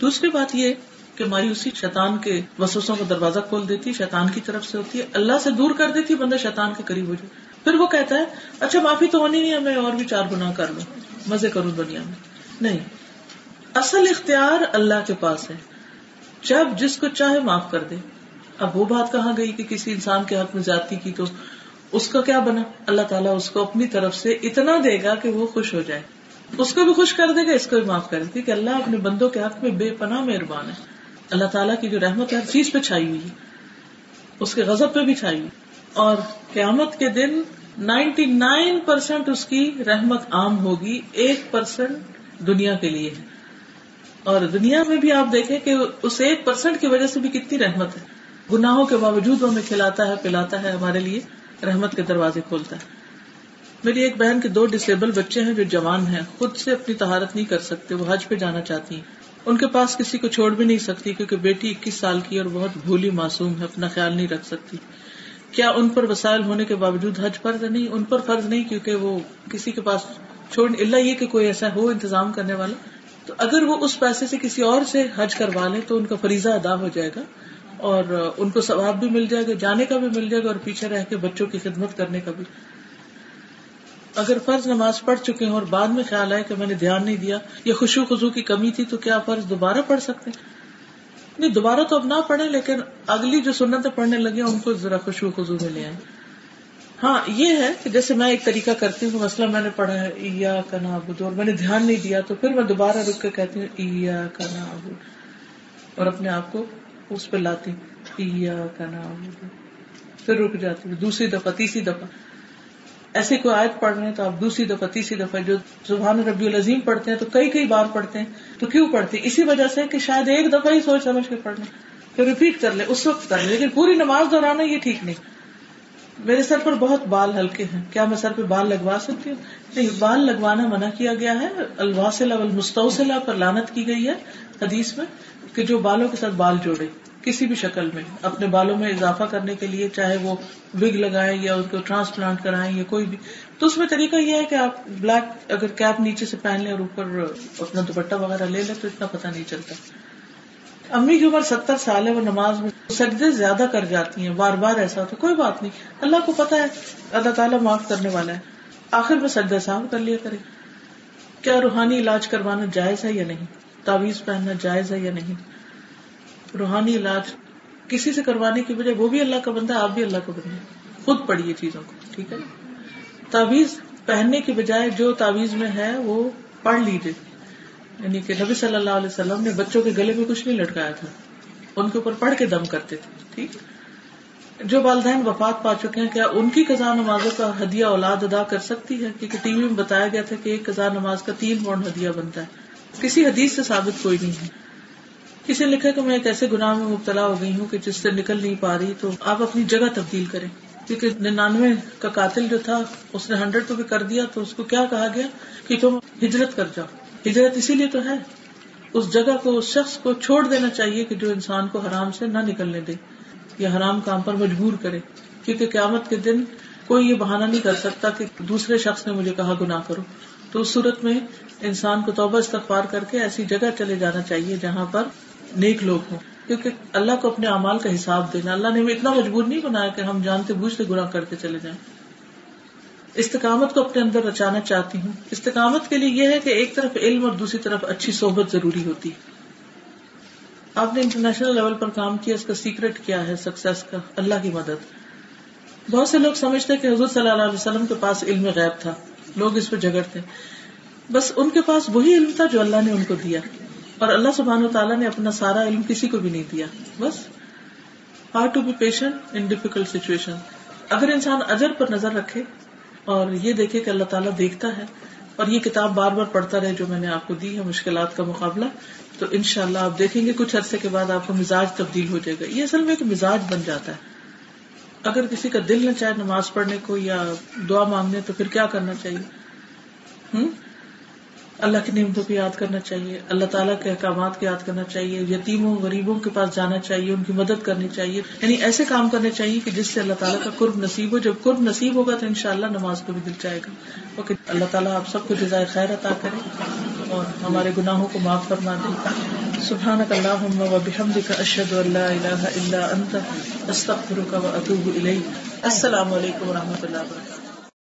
دوسری بات یہ کہ مایوسی شیطان کے وسوسوں کا دروازہ کھول دیتی، شیطان کی طرف سے ہوتی ہے، اللہ سے دور کر دیتی، بندہ شیطان کے قریب ہو جائے. پھر وہ کہتا ہے اچھا معافی تو ہونی نہیں ہے، میں اور بھی 4 گناہ کر لوں، مزے کروں دنیا میں. نہیں، اصل اختیار اللہ کے پاس ہے، جب جس کو چاہے معاف کر دے. اب وہ بات کہاں گئی کہ کسی انسان کے حق میں زیادتی کی تو اس کا کیا بنا؟ اللہ تعالیٰ اس کو اپنی طرف سے اتنا دے گا کہ وہ خوش ہو جائے، اس کو بھی خوش کر دے گا، اس کو بھی معاف کر دے گا. کہ اللہ اپنے بندوں کے حق میں بے پناہ مہربان ہے. اللہ تعالیٰ کی جو رحمت ہر چیز پہ چھائی ہوئی ہے، اس کے غضب پہ بھی چھائی ہوئی، اور قیامت کے دن 99% اس کی رحمت عام ہوگی، 1% دنیا کے لیے ہے. اور دنیا میں بھی آپ دیکھیں کہ اس 1% کی وجہ سے بھی کتنی رحمت ہے. گناہوں کے باوجود وہ ہمیں کھلاتا ہے، پلاتا ہے، ہمارے لیے رحمت کے دروازے کھولتا ہے. میری ایک بہن کے 2 ڈسیبل بچے ہیں جو جوان ہیں، خود سے اپنی طہارت نہیں کر سکتے، وہ حج پہ جانا چاہتی ہیں. ان کے پاس کسی کو چھوڑ بھی نہیں سکتی کیونکہ بیٹی 21 سال کی اور بہت بھولی معصوم ہے، اپنا خیال نہیں رکھ سکتی. کیا ان پر وسائل ہونے کے باوجود حج فرض نہیں؟ ان پر فرض نہیں، کیونکہ وہ کسی کے پاس چھوڑ اللہ یہ کہ کوئی ایسا ہو انتظام کرنے والا. تو اگر وہ اس پیسے سے کسی اور سے حج کروا لیں تو ان کا فریضہ ادا ہو جائے گا، اور ان کو ثواب بھی مل جائے گا، جانے کا بھی مل جائے گا، اور پیچھے رہ کے بچوں کی خدمت کرنے کا بھی. اگر فرض نماز پڑھ چکے ہوں اور بعد میں خیال آئے کہ میں نے دھیان نہیں دیا یا خشوع خضوع کی کمی تھی تو کیا فرض دوبارہ پڑھ سکتے ہیں؟ نہیں، دوبارہ تو اب نہ پڑھیں، لیکن اگلی جو سنتیں پڑھنے لگے ان کو ذرا خشوع خضوع میں لے آئیں. ہاں یہ ہے کہ جیسے میں ایک طریقہ کرتی ہوں، مثلا میں نے پڑھا ہے ایاک نعبد اور میں نے دھیان نہیں دیا تو پھر میں دوبارہ رک کے کہتی ہوں ایاک نعبد اور اپنے آپ کو اس پہ لاتی ہوں، پھر رک جاتی ہوں، دوسری دفعہ، تیسری دفعہ. ایسے کوئی آیت پڑھ رہے ہیں تو آپ دوسری دفعہ، تیسری دفعہ، جو سبحان ربی العظیم پڑھتے ہیں تو کئی بار پڑھتے ہیں. تو کیوں پڑھتے ہیں؟ اسی وجہ سے کہ شاید ایک دفعہ ہی سوچ سمجھ کے پڑھ لیں، پھر ریپیٹ کر لیں، اس وقت کر لیں، لیکن پوری نماز دہرانا یہ ٹھیک نہیں. میرے سر پر بہت بال ہلکے ہیں، کیا میں سر پہ بال لگوا سکتی ہوں؟ نہیں، بال لگوانا منع کیا گیا ہے. الواصلہ والمستوصلہ پر لعنت کی گئی ہے حدیث میں کہ جو بالوں کے ساتھ بال جوڑے کسی بھی شکل میں، اپنے بالوں میں اضافہ کرنے کے لیے، چاہے وہ وگ لگائیں یا ان کو ٹرانسپلانٹ کرائیں یا کوئی بھی. تو اس میں طریقہ یہ ہے کہ آپ بلیک اگر کیپ نیچے سے پہن لیں اور اوپر اپنا دوپٹہ وغیرہ لے لیں تو اتنا پتہ نہیں چلتا. امی کی عمر 70 سال ہے، وہ نماز میں سجدے زیادہ کر جاتی ہیں بار بار، ایسا تو کوئی بات نہیں، اللہ کو پتہ ہے، اللہ تعالیٰ معاف کرنے والا ہے. آخر میں سجدہ صاحب کر لیا کریں. کیا روحانی علاج کروانا جائز ہے یا نہیں؟ تعویذ پہننا جائز ہے یا نہیں؟ روحانی علاج کسی سے کروانے کی بجائے وہ بھی اللہ کا بندہ، آپ بھی اللہ کا بندہ، خود پڑھیے چیزوں کو، ٹھیک ہے نا. تعویذ پہننے کی بجائے جو تعویذ میں ہے وہ پڑھ لیجیے. یعنی کہ نبی صلی اللہ علیہ وسلم نے بچوں کے گلے میں کچھ نہیں لٹکایا تھا، ان کے اوپر پڑھ کے دم کرتے تھے. ٹھیک، جو والدین وفات پا چکے ہیں کیا ان کی قضا نمازوں کا ہدیہ اولاد ادا کر سکتی ہے؟ کیونکہ ٹی وی میں بتایا گیا تھا کہ ایک قضا نماز کا 3 پاؤنڈ ہدیہ بنتا ہے. کسی حدیث سے ثابت کوئی نہیں ہے. کسی نے لکھا کہ میں ایک ایسے گناہ میں مبتلا ہو گئی ہوں کہ جس سے نکل نہیں پا رہی، تو آپ اپنی جگہ تبدیل کریں. کیونکہ 99 کا قاتل جو تھا اس نے 100 کو بھی کر دیا تو اس کو کیا کہا گیا کہ تم ہجرت کر جاؤ. ہجرت اسی لیے تو ہے، اس جگہ کو، اس شخص کو چھوڑ دینا چاہیے کہ جو انسان کو حرام سے نہ نکلنے دے یا حرام کام پر مجبور کرے. کیونکہ قیامت کے دن کوئی یہ بہانہ نہیں کر سکتا کہ دوسرے شخص نے مجھے کہا گناہ کرو. تو اس صورت میں انسان کو توبہ استغفار کر کے ایسی جگہ چلے جانا چاہیے جہاں پر نیک لوگ ہوں، کیونکہ اللہ کو اپنے اعمال کا حساب دینا. اللہ نے ہمیں اتنا مجبور نہیں بنایا کہ ہم جانتے بوجھتے گناہ کرتے چلے جائیں. استقامت کو اپنے اندر رچانا چاہتی ہوں. استقامت کے لیے یہ ہے کہ ایک طرف علم اور دوسری طرف اچھی صحبت ضروری ہوتی ہے. آپ نے انٹرنیشنل لیول پر کام کیا، اس کا سیکرٹ کیا ہے سکسیس کا؟ اللہ کی مدد. بہت سے لوگ سمجھتے کہ حضور صلی اللہ علیہ وسلم کے پاس علم غیب تھا، لوگ اس پہ جھگڑتے، بس ان کے پاس وہی علم تھا جو اللہ نے ان کو دیا، اور اللہ سبحانہ وتعالی نے اپنا سارا علم کسی کو بھی نہیں دیا. بس how to be patient in difficult situation. اگر انسان اجر پر نظر رکھے اور یہ دیکھے کہ اللہ تعالیٰ دیکھتا ہے، اور یہ کتاب بار بار پڑھتا رہے جو میں نے آپ کو دی ہے مشکلات کا مقابلہ، تو انشاءاللہ آپ دیکھیں گے کچھ عرصے کے بعد آپ کا مزاج تبدیل ہو جائے گا. یہ اصل میں ایک مزاج بن جاتا ہے. اگر کسی کا دل نہ چاہے نماز پڑھنے کو یا دعا مانگنے تو پھر کیا کرنا چاہیے؟ اللہ کی نعمتوں کو یاد کرنا چاہیے, اللہ تعالیٰ کے احکامات کو یاد کرنا چاہیے, یتیموں غریبوں کے پاس جانا چاہیے, ان کی مدد کرنی چاہیے. یعنی ایسے کام کرنے چاہیے کہ جس سے اللہ تعالیٰ کا قرب نصیب ہو. جب قرب نصیب ہوگا تو انشاءاللہ نماز کو بھی دل چاہے گا. اوکے, اللہ تعالیٰ آپ سب کو جزائے خیر عطا کرے اور ہمارے گناہوں کو معاف فرما دے. سبحانک اللہم و بحمدک, اشہد ان لا الہ الا انت, استغفرک و اتوب الیک. السلام علیکم و رحمۃ اللہ وبرکاتہ.